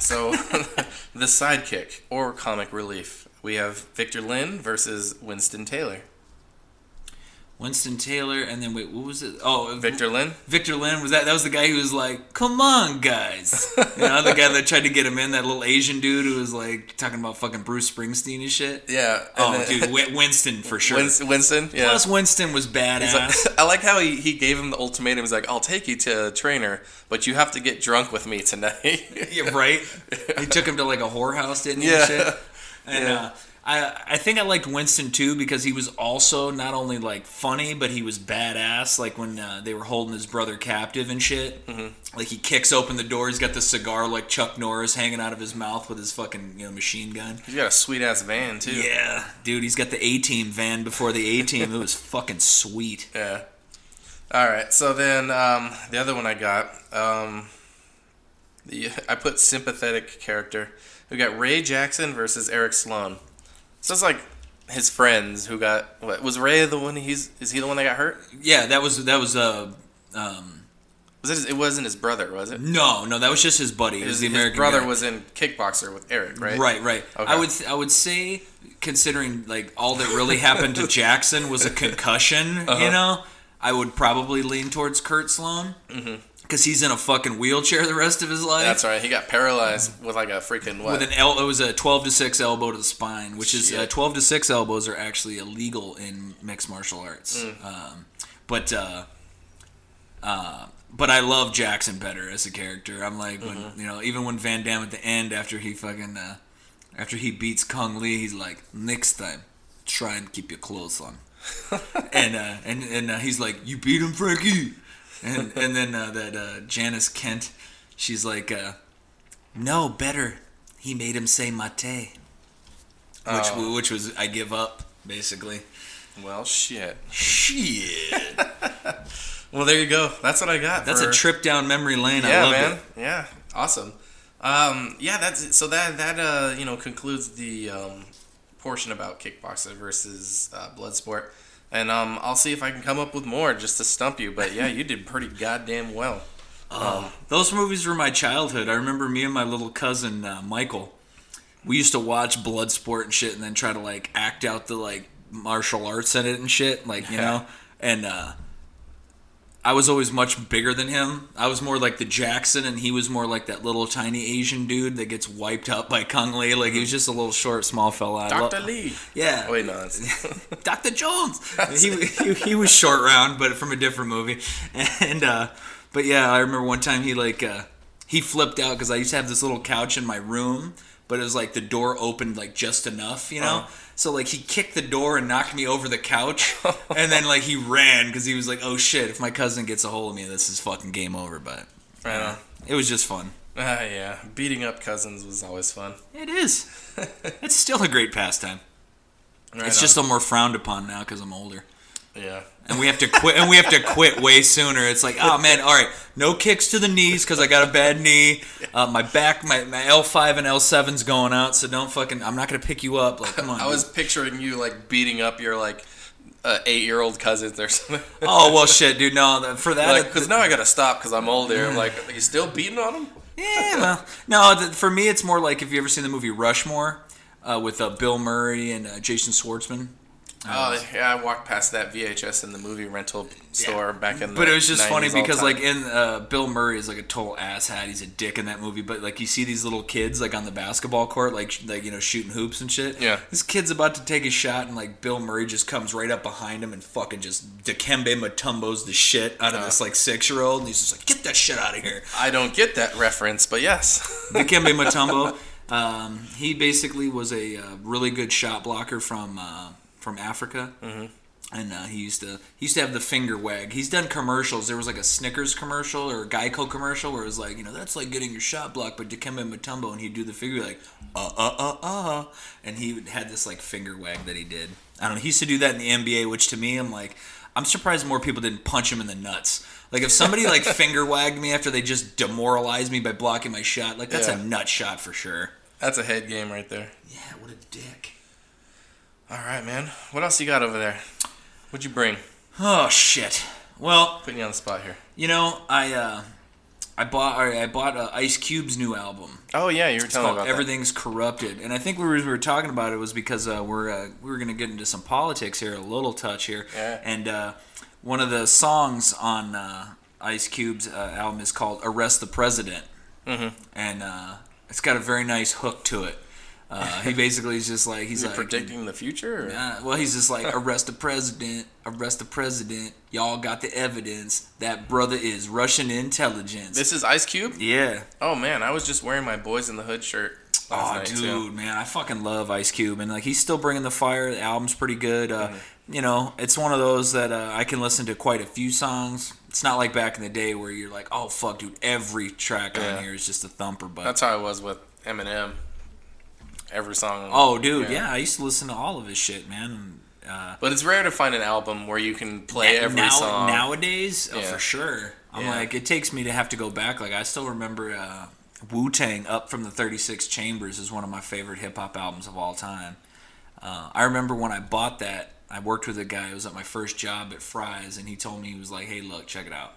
So the sidekick or comic relief. We have Victor Lynn versus Winston Taylor. Winston Taylor, and then wait, what was it? Oh, Victor Lynn. Victor Lynn was that? That was the guy who was like, "Come on, guys!" You know, the guy that tried to get him in. That little Asian dude who was like talking about fucking Bruce Springsteen and shit. Yeah. Oh, then, dude, Winston for sure. Winston. Yeah. Plus, Winston was badass. Like, I like how he, he gave him the ultimatum. He's like, "I'll take you to a trainer, but you have to get drunk with me tonight." Yeah, right. He took him to like a whorehouse, didn't he? Yeah. And shit? And yeah. uh, I I think I liked Winston too because he was also not only like funny but he was badass. Like when uh, they were holding his brother captive and shit, mm-hmm. like he kicks open the door. He's got the cigar like Chuck Norris hanging out of his mouth with his fucking you know machine gun. He's got a sweet ass van too. Yeah, dude, he's got the A-Team van before the A-Team. It was fucking sweet. Yeah. All right. So then um, the other one I got, um, the, I put sympathetic character. We got Ray Jackson versus Eric Sloan. So it's like his friends who got what was Ray the one? He's is he the one that got hurt? Yeah, that was that was uh, um, was it? His, it wasn't his brother, was it? No, no, that was just his buddy. It was the American. His brother guy. Was in Kickboxer with Eric, right? Right, right. Okay. I would I would say considering like all that really happened to Jackson was a concussion, uh-huh. you know. I would probably lean towards Kurt Sloan because mm-hmm. he's in a fucking wheelchair the rest of his life. That's right. He got paralyzed with like a freaking what? With an el- it was a twelve to six elbow to the spine, which is uh, twelve to six elbows are actually illegal in mixed martial arts. Mm. Um, but uh, uh, but I love Jackson better as a character. I'm like when, mm-hmm. you know, even when Van Damme at the end after he fucking uh, after he beats Chong Li, he's like, next time try and keep your clothes on. and uh, and and uh, he's like, you beat him, Frankie. And and then uh, that uh, Janice Kent, she's like, uh, no, better. He made him say mate, oh. which which was I give up basically. Well, shit, shit. Well, there you go. That's what I got. That's for... a trip down memory lane. Yeah, I love man. It. Yeah, awesome. Um, yeah, that's it. So that that uh, you know concludes the. Um, portion about Kickboxer versus uh, Bloodsport, and um, I'll see if I can come up with more just to stump you. But yeah, you did pretty goddamn well. Uh, um, those movies were my childhood. I remember me and my little cousin uh, Michael. We used to watch Bloodsport and shit, and then try to like act out the like martial arts in it and shit, like you yeah. know. And uh, I was always much bigger than him. I was more like the Jackson, and he was more like that little tiny Asian dude that gets wiped out by Chong Li. Like he was just a little short, small fella. Doctor Lo- Lee. Yeah. Wait, no. Doctor Jones. he, he he was short round, but from a different movie. And uh, but yeah, I remember one time he like uh, he flipped out because I used to have this little couch in my room, but it was like the door opened like just enough, you know. Uh-huh. So, like, he kicked the door and knocked me over the couch. And then, like, he ran because he was like, oh, shit, if my cousin gets a hold of me, this is fucking game over. But right uh, it was just fun. Ah, uh, yeah. Beating up cousins was always fun. It is. It's still a great pastime. Right it's on. Just a more frowned upon now because I'm older. Yeah. And we have to quit And we have to quit way sooner. It's like, oh, man, all right, no kicks to the knees because I got a bad knee. Uh, my back, my, my L five and L seven's going out, so don't fucking – I'm not going to pick you up. Like, come on. I was dude. picturing you, like, beating up your, like, uh, eight-year-old cousins or something. Oh, well, shit, dude. No, for that – Because now I got to stop because I'm older. I'm like, are you still beating on them? Yeah, well, no, for me it's more like if you ever seen the movie Rushmore uh, with uh, Bill Murray and uh, Jason Schwartzman. Oh, uh, yeah, I walked past that V H S in the movie rental store yeah. back in the But it was just funny because, like, in uh, Bill Murray is, like, a total asshat. He's a dick in that movie. But, like, you see these little kids, like, on the basketball court, like, like you know, shooting hoops and shit. Yeah. This kid's about to take a shot, and, like, Bill Murray just comes right up behind him and fucking just Dikembe Mutombo's the shit out of uh, this, like, six-year-old. And he's just like, get that shit out of here. I don't get that reference, but yes. Dikembe Mutombo, um, he basically was a uh, really good shot blocker from... Uh, From Africa, mm-hmm. and uh, he used to he used to have the finger wag. He's done commercials. There was like a Snickers commercial or a Geico commercial where it was like, you know, that's like getting your shot blocked by Dikembe Mutombo, and he'd do the figure like uh uh uh uh, and he had this like finger wag that he did. I don't know. He used to do that in the N B A, which to me, I'm like, I'm surprised more people didn't punch him in the nuts. Like if somebody like finger wagged me after they just demoralized me by blocking my shot, like that's yeah. a nut shot for sure. That's a head game right there. Yeah, what a dick. All right, man. What else you got over there? What'd you bring? Oh shit! Well, putting you on the spot here. You know, I uh, I bought I bought uh, Ice Cube's new album. Oh yeah, you were it's telling me about Everything's that. Corrupted, and I think we were, we were talking about it was because uh, we're uh, we were gonna get into some politics here, a little touch here, yeah. and uh, one of the songs on uh, Ice Cube's uh, album is called "Arrest the President," mm-hmm. and uh, it's got a very nice hook to it. Uh, he basically is just like he's like, predicting the future. Or? Nah, well, he's just like arrest the president, arrest the president. Y'all got the evidence. That brother is Russian intelligence. This is Ice Cube. Yeah. Oh man, I was just wearing my Boys in the Hood shirt. Oh dude, too. Man, I fucking love Ice Cube, and like he's still bringing the fire. The album's pretty good. Uh, mm-hmm. You know, it's one of those that uh, I can listen to quite a few songs. It's not like back in the day where you're like, oh fuck, dude, every track yeah. on here is just a thumper. But that's how I was with Eminem. Every song. Oh, dude, yeah. yeah. I used to listen to all of his shit, man. Uh, but it's rare to find an album where you can play every now, song. Nowadays, oh, yeah. for sure. I'm yeah. like, it takes me to have to go back. Like, I still remember uh, Wu-Tang, Up from the thirty-six Chambers is one of my favorite hip-hop albums of all time. Uh, I remember when I bought that, I worked with a guy who was at my first job at Fry's, and he told me, he was like, hey, look, check it out.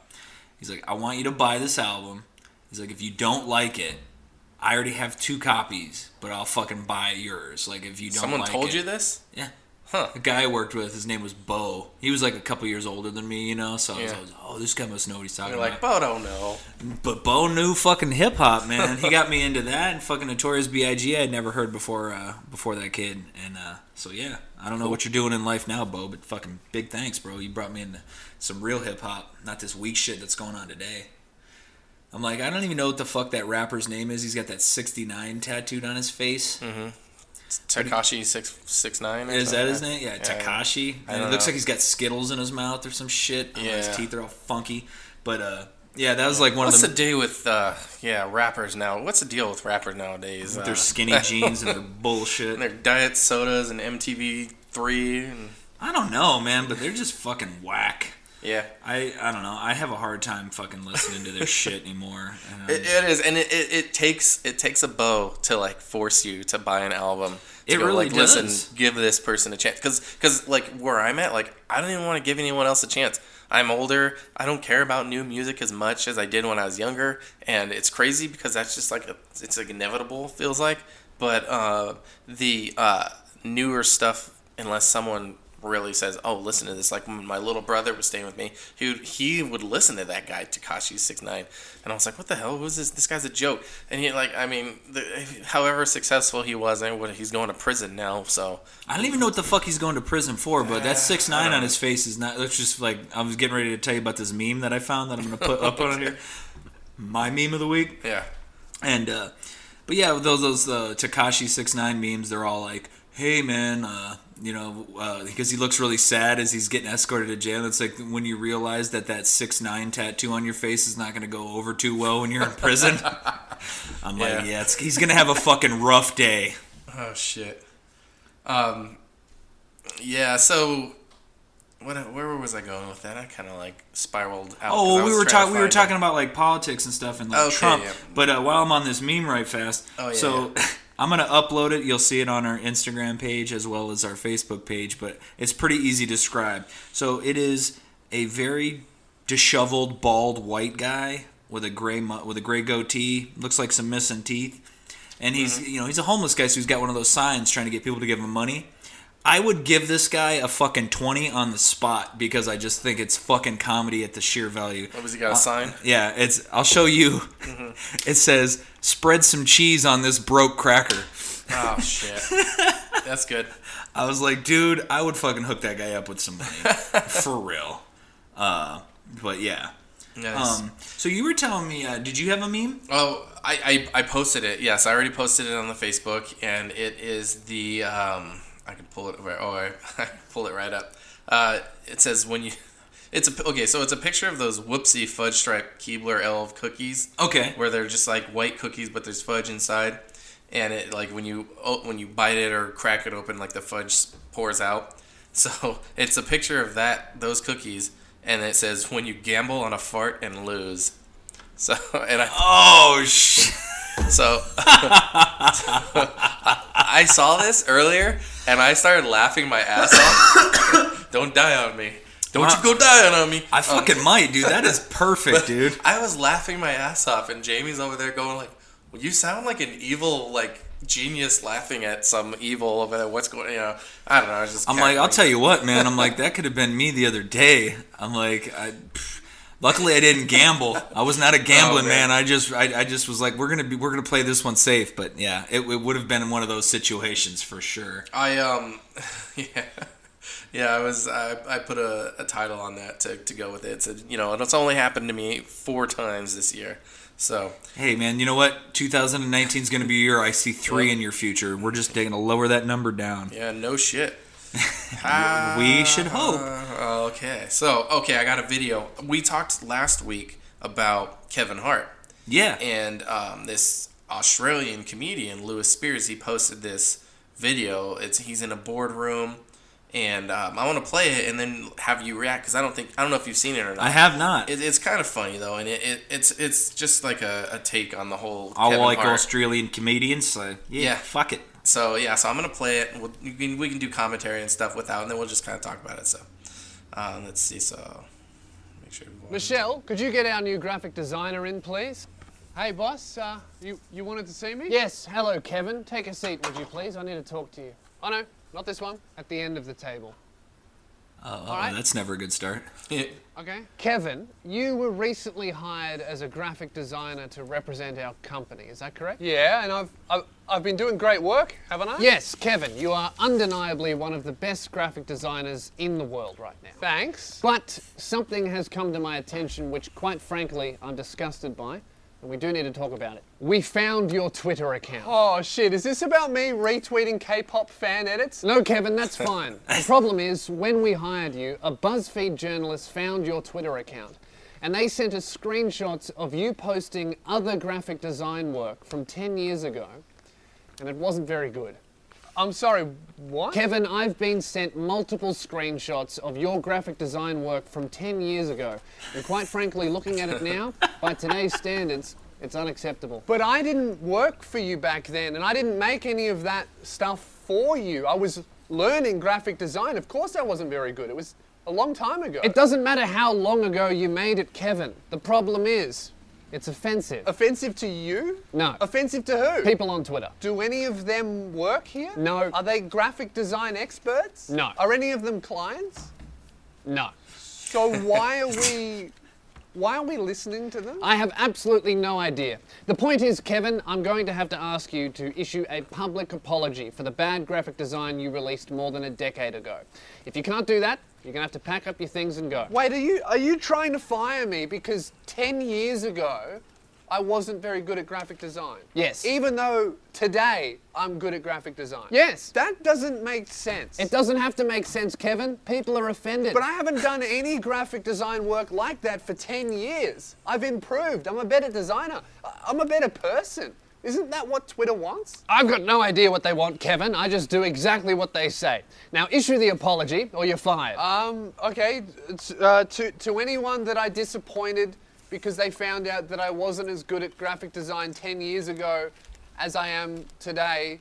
He's like, I want you to buy this album. He's like, if you don't like it, I already have two copies, but I'll fucking buy yours. Like, if you don't Someone like it. Someone told you this? Yeah. Huh. A guy I worked with, his name was Bo. He was like a couple years older than me, you know? So yeah. I, was, I was oh, this guy must know what he's talking You're about. You're like, Bo don't know. But Bo knew fucking hip-hop, man. He got me into that and fucking Notorious B I G I had never heard before uh, before that kid. And uh, so, yeah. I don't know what you're doing in life now, Bo, but fucking big thanks, bro. You brought me into some real hip-hop, not this weak shit that's going on today. I'm like, I don't even know what the fuck that rapper's name is. He's got that sixty-nine tattooed on his face. Mm-hmm. Tekashi six six nine. Is that his name? Yeah, yeah. Tekashi. And it looks know. like he's got Skittles in his mouth or some shit. I yeah, know, his teeth are all funky. But uh, yeah, that was like one What's of the. What's the deal with uh, yeah rappers now? What's the deal with rappers nowadays? With uh, their skinny jeans and their bullshit. And their diet sodas and M T V three. And... I don't know, man, but they're just fucking whack. Yeah, I, I don't know. I have a hard time fucking listening to their shit anymore. And it, it is, and it, it, it takes it takes a bow to like force you to buy an album. To it go, really like, does. Listen, give this person a chance, because because like where I'm at, like I don't even want to give anyone else a chance. I'm older. I don't care about new music as much as I did when I was younger, and it's crazy because that's just like a, it's like inevitable. Feels like, but uh, the uh, newer stuff, unless someone really says, oh, listen to this. Like when my little brother was staying with me, he would, he would listen to that guy, Tekashi six nine, and I was like, what the hell? Who's this? This guy's a joke. And he like, I mean, the, however successful he was, I mean, he's going to prison now. So I don't even know what the fuck he's going to prison for, but that six nine on his face is not. That's just like I was getting ready to tell you about this meme that I found that I'm gonna put up on here. My meme of the week. Yeah. And uh, but yeah, those those uh, Tekashi six nine memes. They're all like, hey man. Uh, You know, uh, because he looks really sad as he's getting escorted to jail. It's like when you realize that that six nine tattoo on your face is not going to go over too well when you're in prison. I'm yeah. like, yeah, it's, he's going to have a fucking rough day. Oh, shit. Um, yeah, so what? Where was I going with that? I kind of like spiraled out. Oh, we were, ta- we were talking it. about like politics and stuff and like okay, Trump. Yeah. But uh, while I'm on this meme right fast, oh, yeah, so... Yeah. I'm going to upload it. You'll see it on our Instagram page as well as our Facebook page, but it's pretty easy to describe. So it is a very disheveled, bald, white guy with a gray with a gray goatee. Looks like some missing teeth. And he's mm-hmm. you know he's a homeless guy, so he's got one of those signs trying to get people to give him money. I would give this guy a fucking twenty on the spot because I just think it's fucking comedy at the sheer value. What was he got a uh, sign? Yeah, it's. I'll show you. Mm-hmm. It says, "Spread some cheese on this broke cracker." Oh shit, that's good. I was like, dude, I would fucking hook that guy up with some money for real. Uh, but yeah. Nice. Um, so you were telling me, uh, did you have a meme? Oh, I, I I posted it. Yes, I already posted it on the Facebook, and it is the. Um, I can pull it. Right, oh, I, I can pull it right up. Uh, it says when you. It's a okay. So it's a picture of those whoopsie fudge stripe Keebler Elf cookies. Okay. Where they're just like white cookies, but there's fudge inside, and it like when you when you bite it or crack it open, like the fudge pours out. So it's a picture of that those cookies, and it says when you gamble on a fart and lose. So and I. Oh shit. So, so I saw this earlier and I started laughing my ass off. Don't die on me. Don't wow. you go dying on me. I fucking um, might, dude. That is perfect, dude. I was laughing my ass off and Jamie's over there going like, well, you sound like an evil, like, genius laughing at some evil over there. What's going on? You know, I don't know. I was just I'm like, I'll tell you what, man. I'm like, that could have been me the other day. I'm like, I... Pfft. Luckily, I didn't gamble. I was not a gambling oh, man. man. I just, I, I, just was like, we're gonna be, we're gonna play this one safe. But yeah, it, it would have been one of those situations for sure. I um, yeah, yeah. I was, I, I put a, a title on that to, to go with it. So, you know, it's only happened to me four times this year. So hey, man, you know what? two thousand nineteen is gonna be your year. I see three in your future. We're just going to lower that number down. Yeah, no shit. uh, we should hope. Uh, okay, so okay, I got a video. We talked last week about Kevin Hart. Yeah, and um, this Australian comedian Lewis Spears, he posted this video. It's he's in a boardroom And um, I want to play it and then have you react, because I don't think I don't know if you've seen it or not. I have not. It, it's kind of funny though, and it, it it's it's just like a, a take on the whole. I like Hart. Australian comedians, so yeah, yeah, fuck it. So yeah, so I'm gonna play it. We'll, you can, we can do commentary and stuff without, and then we'll just kind of talk about it. So um, let's see. So make sure. Michelle, could you get our new graphic designer in, please? Hey, boss. Uh, you you wanted to see me? Yes. Hello, Kevin. Take a seat, would you please? I need to talk to you. I know. Not this one. At the end of the table. Oh, uh, right. That's never a good start. Okay. Kevin, you were recently hired as a graphic designer to represent our company. Is that correct? Yeah, and I've, I've I've been doing great work, haven't I? Yes, Kevin, you are undeniably one of the best graphic designers in the world right now. Thanks. But something has come to my attention, which, quite frankly, I'm disgusted by. And we do need to talk about it. We found your Twitter account. Oh shit, is this about me retweeting K-pop fan edits? No, Kevin, that's fine. The problem is, when we hired you, a BuzzFeed journalist found your Twitter account. And they sent us screenshots of you posting other graphic design work from ten years ago. And it wasn't very good. I'm sorry, what? Kevin, I've been sent multiple screenshots of your graphic design work from ten years ago. And quite frankly, looking at it now, by today's standards, it's unacceptable. But I didn't work for you back then, and I didn't make any of that stuff for you. I was learning graphic design. Of course that wasn't very good. It was a long time ago. It doesn't matter how long ago you made it, Kevin. The problem is, it's offensive. Offensive to you? No. Offensive to who? People on Twitter. Do any of them work here? No. Are they graphic design experts? No. Are any of them clients? No. So why are we... why are we listening to them? I have absolutely no idea. The point is, Kevin, I'm going to have to ask you to issue a public apology for the bad graphic design you released more than a decade ago. If you can't do that, you're gonna have to pack up your things and go. Wait, are you are you trying to fire me because ten years ago, I wasn't very good at graphic design? Yes. Even though today, I'm good at graphic design? Yes. That doesn't make sense. It doesn't have to make sense, Kevin. People are offended. But I haven't done any graphic design work like that for ten years. I've improved. I'm a better designer. I'm a better person. Isn't that what Twitter wants? I've got no idea what they want, Kevin. I just do exactly what they say. Now, issue the apology or you're fired. Um, okay, uh, to, to anyone that I disappointed because they found out that I wasn't as good at graphic design ten years ago as I am today,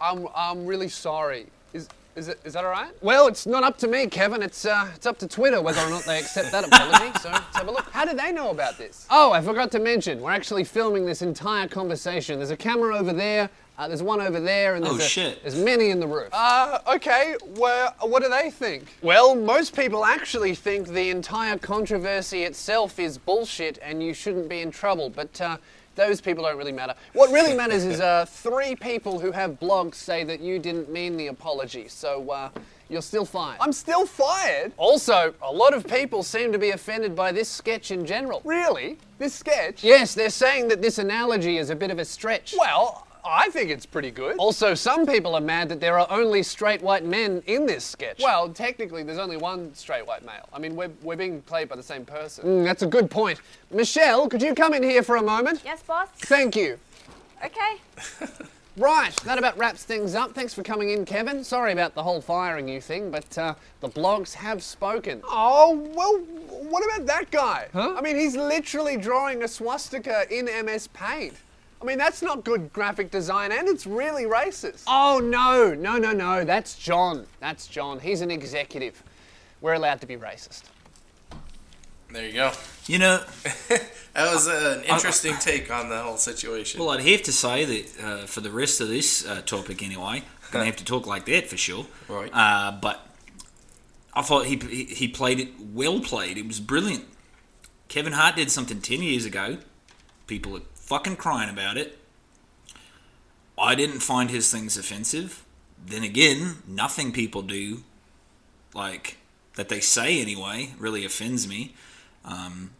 I'm, I'm really sorry. Is, is, it, is that all right? Well, it's not up to me, Kevin. It's, uh, it's up to Twitter whether or not they accept that apology, so let's have a look. How do they know about this? Oh, I forgot to mention, we're actually filming this entire conversation. There's a camera over there, uh, there's one over there, and there's, oh, a, shit. there's many in the roof. Uh, okay, well, what do they think? Well, most people actually think the entire controversy itself is bullshit and you shouldn't be in trouble, but, uh, those people don't really matter. What really matters is uh, three people who have blogs say that you didn't mean the apology, so uh, you're still fired. I'm still fired? Also, a lot of people seem to be offended by this sketch in general. Really? This sketch? Yes, they're saying that this analogy is a bit of a stretch. Well, I think it's pretty good. Also, some people are mad that there are only straight white men in this sketch. Well, technically, there's only one straight white male. I mean, we're, we're being played by the same person. Mm, that's a good point. Michelle, could you come in here for a moment? Yes, boss. Thank you. Okay. Right, that about wraps things up. Thanks for coming in, Kevin. Sorry about the whole firing you thing, but uh, the blogs have spoken. Oh, well, what about that guy? Huh? I mean, he's literally drawing a swastika in M S Paint. I mean, that's not good graphic design, and it's really racist. Oh, no, no, no, no, that's John. That's John. He's an executive. We're allowed to be racist. There you go. You know... that was an interesting I, I, take on the whole situation. Well, I'd have to say that uh, for the rest of this uh, topic anyway, I'm going to have to talk like that for sure. Right. Uh, but I thought he, he, he played it well played. It was brilliant. Kevin Hart did something ten years ago. People... fucking crying about it. I didn't find his things offensive. Then again, nothing people do, like, that they say anyway, really offends me. Um,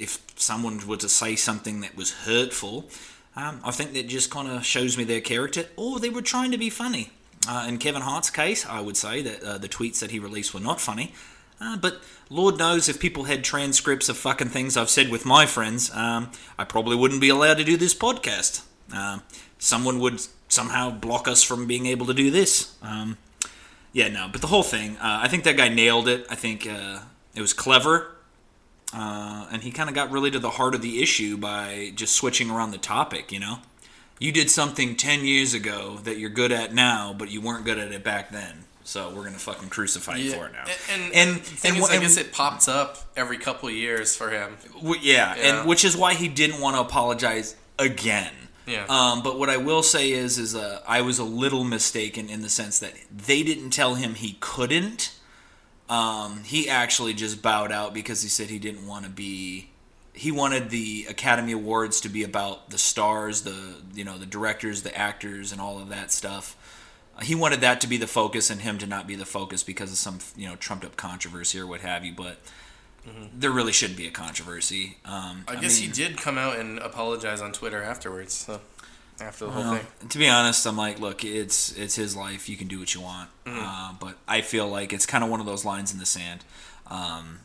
if someone were to say something that was hurtful, um, I think that just kind of shows me their character, or they were trying to be funny. Uh, in Kevin Hart's case, I would say that uh, the tweets that he released were not funny. Uh, but Lord knows if people had transcripts of fucking things I've said with my friends, um, I probably wouldn't be allowed to do this podcast. Uh, someone would somehow block us from being able to do this. Um, yeah, no, but the whole thing, uh, I think that guy nailed it. I think uh, it was clever. Uh, and he kind of got really to the heart of the issue by just switching around the topic, you know? You did something ten years ago that you're good at now, but you weren't good at it back then. So we're going to fucking crucify you yeah. for it now. And, and, and, and, and I guess it popped up every couple of years for him. W- yeah, yeah, and which is why he didn't want to apologize again. Yeah. Um, but what I will say is, is uh, I was a little mistaken in the sense that they didn't tell him he couldn't. Um, he actually just bowed out because he said he didn't want to be... He wanted the Academy Awards to be about the stars, the you know the directors, the actors, and all of that stuff. He wanted that to be the focus and him to not be the focus because of some you know trumped-up controversy or what have you, but mm-hmm. there really shouldn't be a controversy. Um, I, I guess mean, he did come out and apologize on Twitter afterwards, so after the well, whole thing. To be honest, I'm like, look, it's it's his life. You can do what you want. Mm-hmm. Uh, but I feel like it's kind of one of those lines in the sand. Um,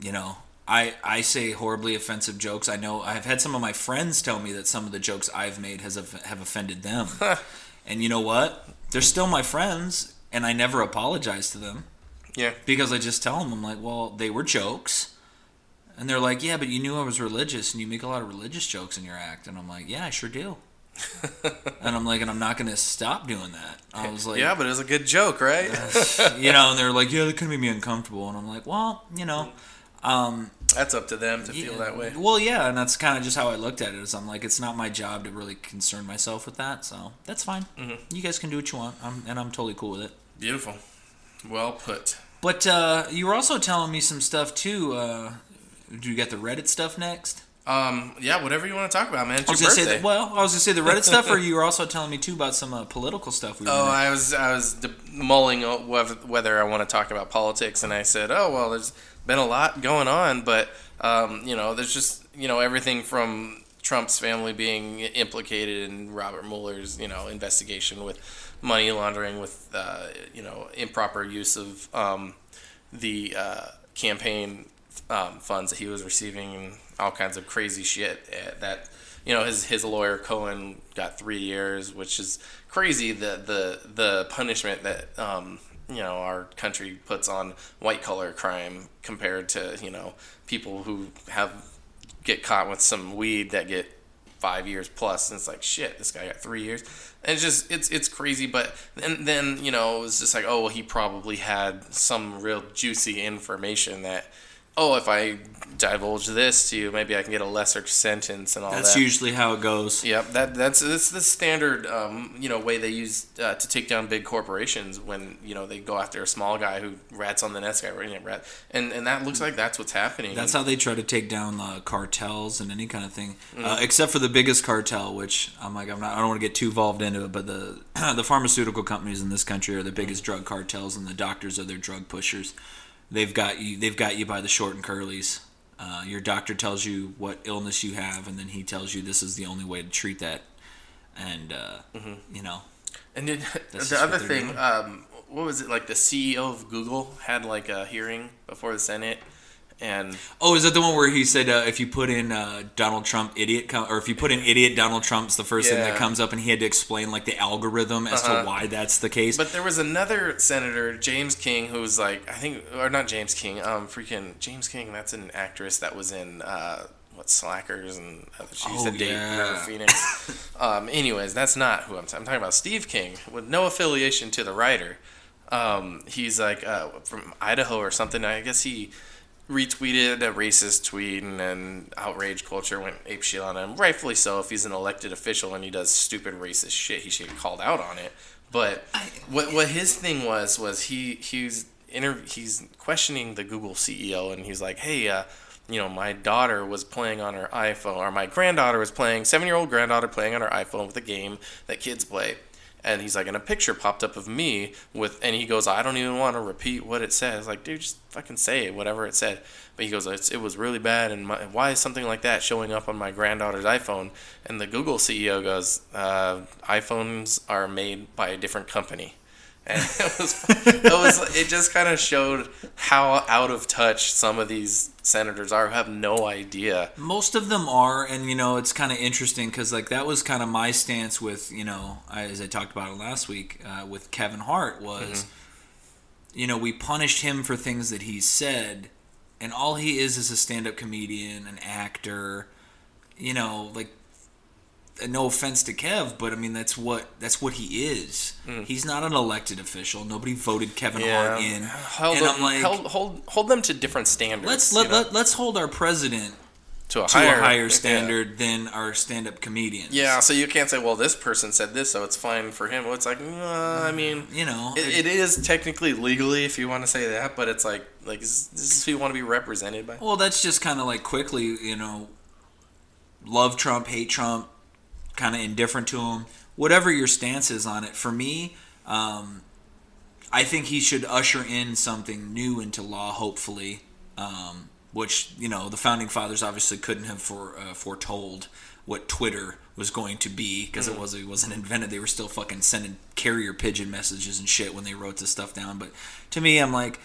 you know... I, I say horribly offensive jokes. I know I've had some of my friends tell me that some of the jokes I've made has have offended them. And you know what? They're still my friends, and I never apologize to them. Yeah. Because I just tell them, I'm like, well, they were jokes. And they're like, yeah, but you knew I was religious, and you make a lot of religious jokes in your act. And I'm like, yeah, I sure do. And I'm like, and I'm not going to stop doing that. I was like, yeah, but it's a good joke, right? You know, and they're like, yeah, that could make me uncomfortable. And I'm like, well, you know... Um, that's up to them to yeah, feel that way. Well, yeah, and that's kind of just how I looked at it. Is I'm like, it's not my job to really concern myself with that, so that's fine. Mm-hmm. You guys can do what you want, I'm, and I'm totally cool with it. Beautiful. Well put. But uh, you were also telling me some stuff, too. Uh, do you got the Reddit stuff next? Um, yeah, whatever you want to talk about, man. It's I was your gonna birthday. Say the, well, I was going to say the Reddit stuff, or you were also telling me, too, about some uh, political stuff. We were oh, I was, I was de- mulling whether I want to talk about politics, and I said, oh, well, there's... been a lot going on, but um, you know, there's just you know everything from Trump's family being implicated in Robert Mueller's you know investigation with money laundering, with uh, you know improper use of um, the uh, campaign um, funds that he was receiving, and all kinds of crazy shit that you know his his lawyer Cohen got three years, which is crazy. The the the punishment that. Um, you know, our country puts on white-collar crime compared to, you know, people who have get caught with some weed that get five years plus, and it's like, shit, this guy got three years. And it's just, it's it's crazy, but and then, you know, it was just like, oh, well, he probably had some real juicy information that, oh, if I divulge this to you, maybe I can get a lesser sentence and all that's that. That's usually how it goes. Yep, that that's, that's the standard, um, you know, way they use uh, to take down big corporations when, you know, they go after a small guy who rats on the next guy. Rat. And and that looks like that's what's happening. That's how they try to take down uh, cartels and any kind of thing, mm-hmm. uh, except for the biggest cartel, which I'm like, I'm not, I don't want to get too involved into it, but the, the pharmaceutical companies in this country are the biggest mm-hmm. drug cartels, and the doctors are their drug pushers. They've got you. They've got you by the short and curlies. Uh, your doctor tells you what illness you have, and then he tells you this is the only way to treat that. And uh, mm-hmm. you know. And then the other thing, um, what was it like? The C E O of Google had like a hearing before the Senate, and oh, is that the one where he said uh, if you put in uh, Donald Trump idiot, com- or if you put in idiot Donald Trump's the first yeah. thing that comes up, and he had to explain like the algorithm as uh-huh. to why that's the case. But there was another senator, James King, who was like, I think, or not James King, um, freaking James King. That's an actress that was in uh, what Slackers and uh, she used oh, to date yeah. Phoenix. um, anyways, that's not who I'm talking. I'm talking about Steve King with no affiliation to the writer. Um, he's like uh, from Idaho or something. I guess he. Retweeted a racist tweet, and then outrage culture went apeshit on him. Rightfully so. If he's an elected official and he does stupid racist shit, he should get called out on it. But I, what what his thing was was he he's inter- he's questioning the Google C E O, and he's like, hey, uh, you know, my daughter was playing on her iPhone, or my granddaughter was playing, seven year old granddaughter playing on her iPhone with a game that kids play. And he's like, and a picture popped up of me with, and he goes, I don't even want to repeat what it says. Like, dude, just fucking say it, whatever it said. But he goes, it's, it was really bad, and my, why is something like that showing up on my granddaughter's iPhone? And the Google C E O goes, uh, iPhones are made by a different company. And it was, it was, it just kind of showed how out of touch some of these senators are, who have no idea. Most of them are, and you know, it's kind of interesting because like that was kind of my stance with, you know, I, as I talked about it last week uh, with Kevin Hart was, mm-hmm. you know, we punished him for things that he said, and all he is is a stand-up comedian, an actor, you know, like. No offense to Kev, but I mean that's what that's what he is. Mm. He's not an elected official. Nobody voted Kevin yeah. Hart in. Hold and them, I'm like, hold, hold hold them to different standards. Let's let, let let's hold our president to a to higher, a higher standard yeah. than our stand-up comedians. Yeah, so you can't say, well, this person said this, so it's fine for him. Well, it's like, nah, I mean, you know, it, it is technically legally if you want to say that, but it's like like is this who you want to be represented by? Well, that's just kind of like quickly, you know, love Trump, hate Trump. Kind of indifferent to him, whatever your stance is on it. For me, um, I think he should usher in something new into law, hopefully, um, which you know the founding fathers obviously couldn't have for, uh, foretold what Twitter was going to be because mm-hmm. it was it wasn't invented. They were still fucking sending carrier pigeon messages and shit when they wrote this stuff down. But to me, I'm like,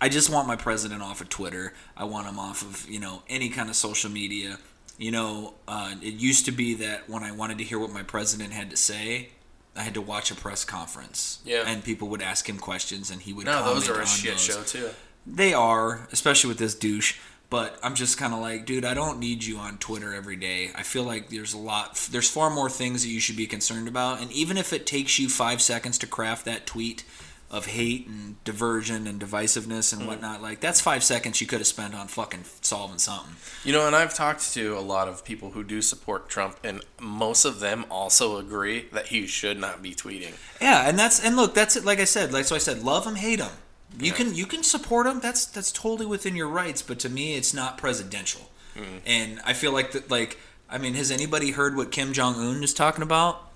I just want my president off of Twitter. I want him off of you know any kind of social media. You know, uh, it used to be that when I wanted to hear what my president had to say, I had to watch a press conference. Yeah. And people would ask him questions, and he would comment on those. No, those are a shit show, too. They are, especially with this douche. But I'm just kind of like, dude, I don't need you on Twitter every day. I feel like there's a lot, there's far more things that you should be concerned about. And even if it takes you five seconds to craft that tweet of hate and diversion and divisiveness and whatnot, like that's five seconds you could have spent on fucking solving something. You know, and I've talked to a lot of people who do support Trump, and most of them also agree that he should not be tweeting. Yeah, and that's and look, that's it. Like I said, like so I said, love him, hate him. You yeah. can you can support him. That's that's totally within your rights. But to me, it's not presidential. Mm-hmm. And I feel like that. Like I mean, has anybody heard what Kim Jong-un is talking about?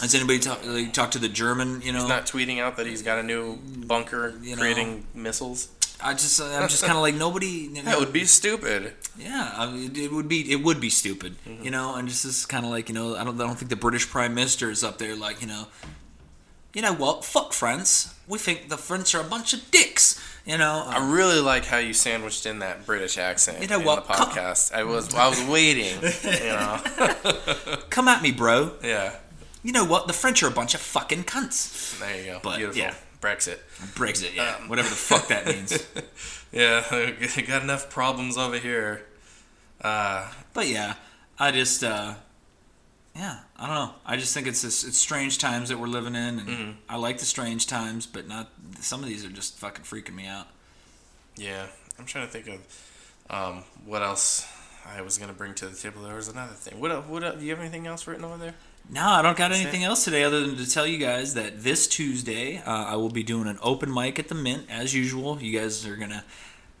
Has anybody talked like, talk to the German, you know? He's not tweeting out that he's got a new bunker you know, creating missiles? I just, I'm just kind of like, nobody... You know, that would be stupid. Yeah, I mean, it would be It would be stupid, mm-hmm. you know? And just this kind of like, you know, I don't I don't think the British Prime Minister is up there like, you know, you know what, fuck France. We think the French are a bunch of dicks, you know? Um, I really like how you sandwiched in that British accent you know in what, the podcast. Come- I was, I was waiting, you know? Come at me, bro. Yeah. You know what? The French are a bunch of fucking cunts. There you go. But, beautiful. Yeah. Brexit. Brexit, yeah. Um, Whatever the fuck that means. Yeah, got enough problems over here. Uh, but yeah, I just, uh, yeah, I don't know. I just think it's this, it's strange times that we're living in, and mm-hmm. I like the strange times, but not some of these are just fucking freaking me out. Yeah, I'm trying to think of um, what else I was gonna bring to the table. There was another thing. What? What? Do you have anything else written over there? No, I don't got anything else today other than to tell you guys that this Tuesday uh, I will be doing an open mic at the Mint as usual. You guys are going to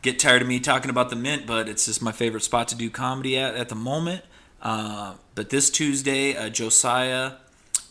get tired of me talking about the Mint, but it's just my favorite spot to do comedy at at the moment. Uh, but this Tuesday, uh, Josiah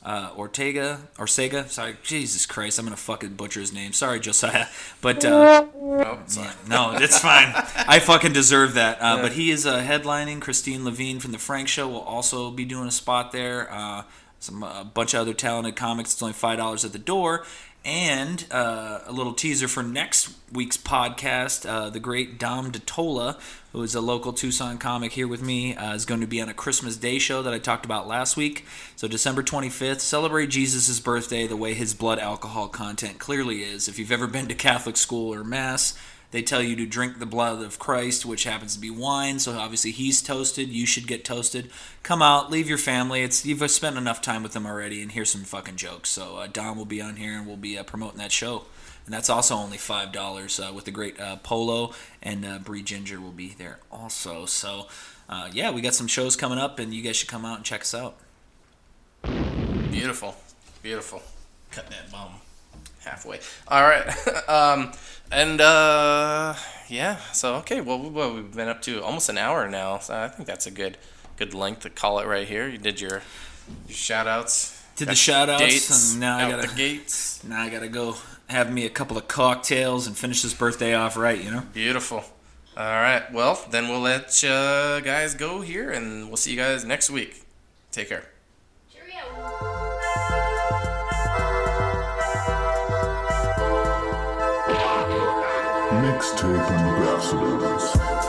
uh, Ortega, Orsega, sorry, Jesus Christ, I'm going to fucking butcher his name. Sorry, Josiah. But uh, oh, sorry. No, it's fine. I fucking deserve that. Uh, yeah. But he is uh, headlining. Christine Levine from The Frank Show will also be doing a spot there. Uh, some a bunch of other talented comics. It's only five dollars at the door. And uh, a little teaser for next week's podcast, uh, the great Dom DeTola, who is a local Tucson comic here with me, uh, is going to be on a Christmas Day show that I talked about last week. So December twenty-fifth, celebrate Jesus' birthday the way his blood alcohol content clearly is. If you've ever been to Catholic school or Mass, they tell you to drink the blood of Christ, which happens to be wine. So obviously he's toasted. You should get toasted. Come out. Leave your family. It's you've spent enough time with them already, and here's some fucking jokes. So uh, Dom will be on here, and we'll be uh, promoting that show. And that's also only five dollars uh, with the great uh, Polo, and uh, Bree Ginger will be there also. So, uh, yeah, we got some shows coming up, and you guys should come out and check us out. Beautiful. Beautiful. Cut that bomb. Halfway. All right. um, and, uh, yeah. So, okay. Well, we've been up to almost an hour now. So I think that's a good good length to call it right here. You did your, your shout-outs. Did the shout-outs. Now I got the gates. Now I got to go have me a couple of cocktails and finish this birthday off right, you know? Beautiful. All right. Well, then we'll let you guys go here, and we'll see you guys next week. Take care. Cheerio. Thank you. Mixtape Ambassadors.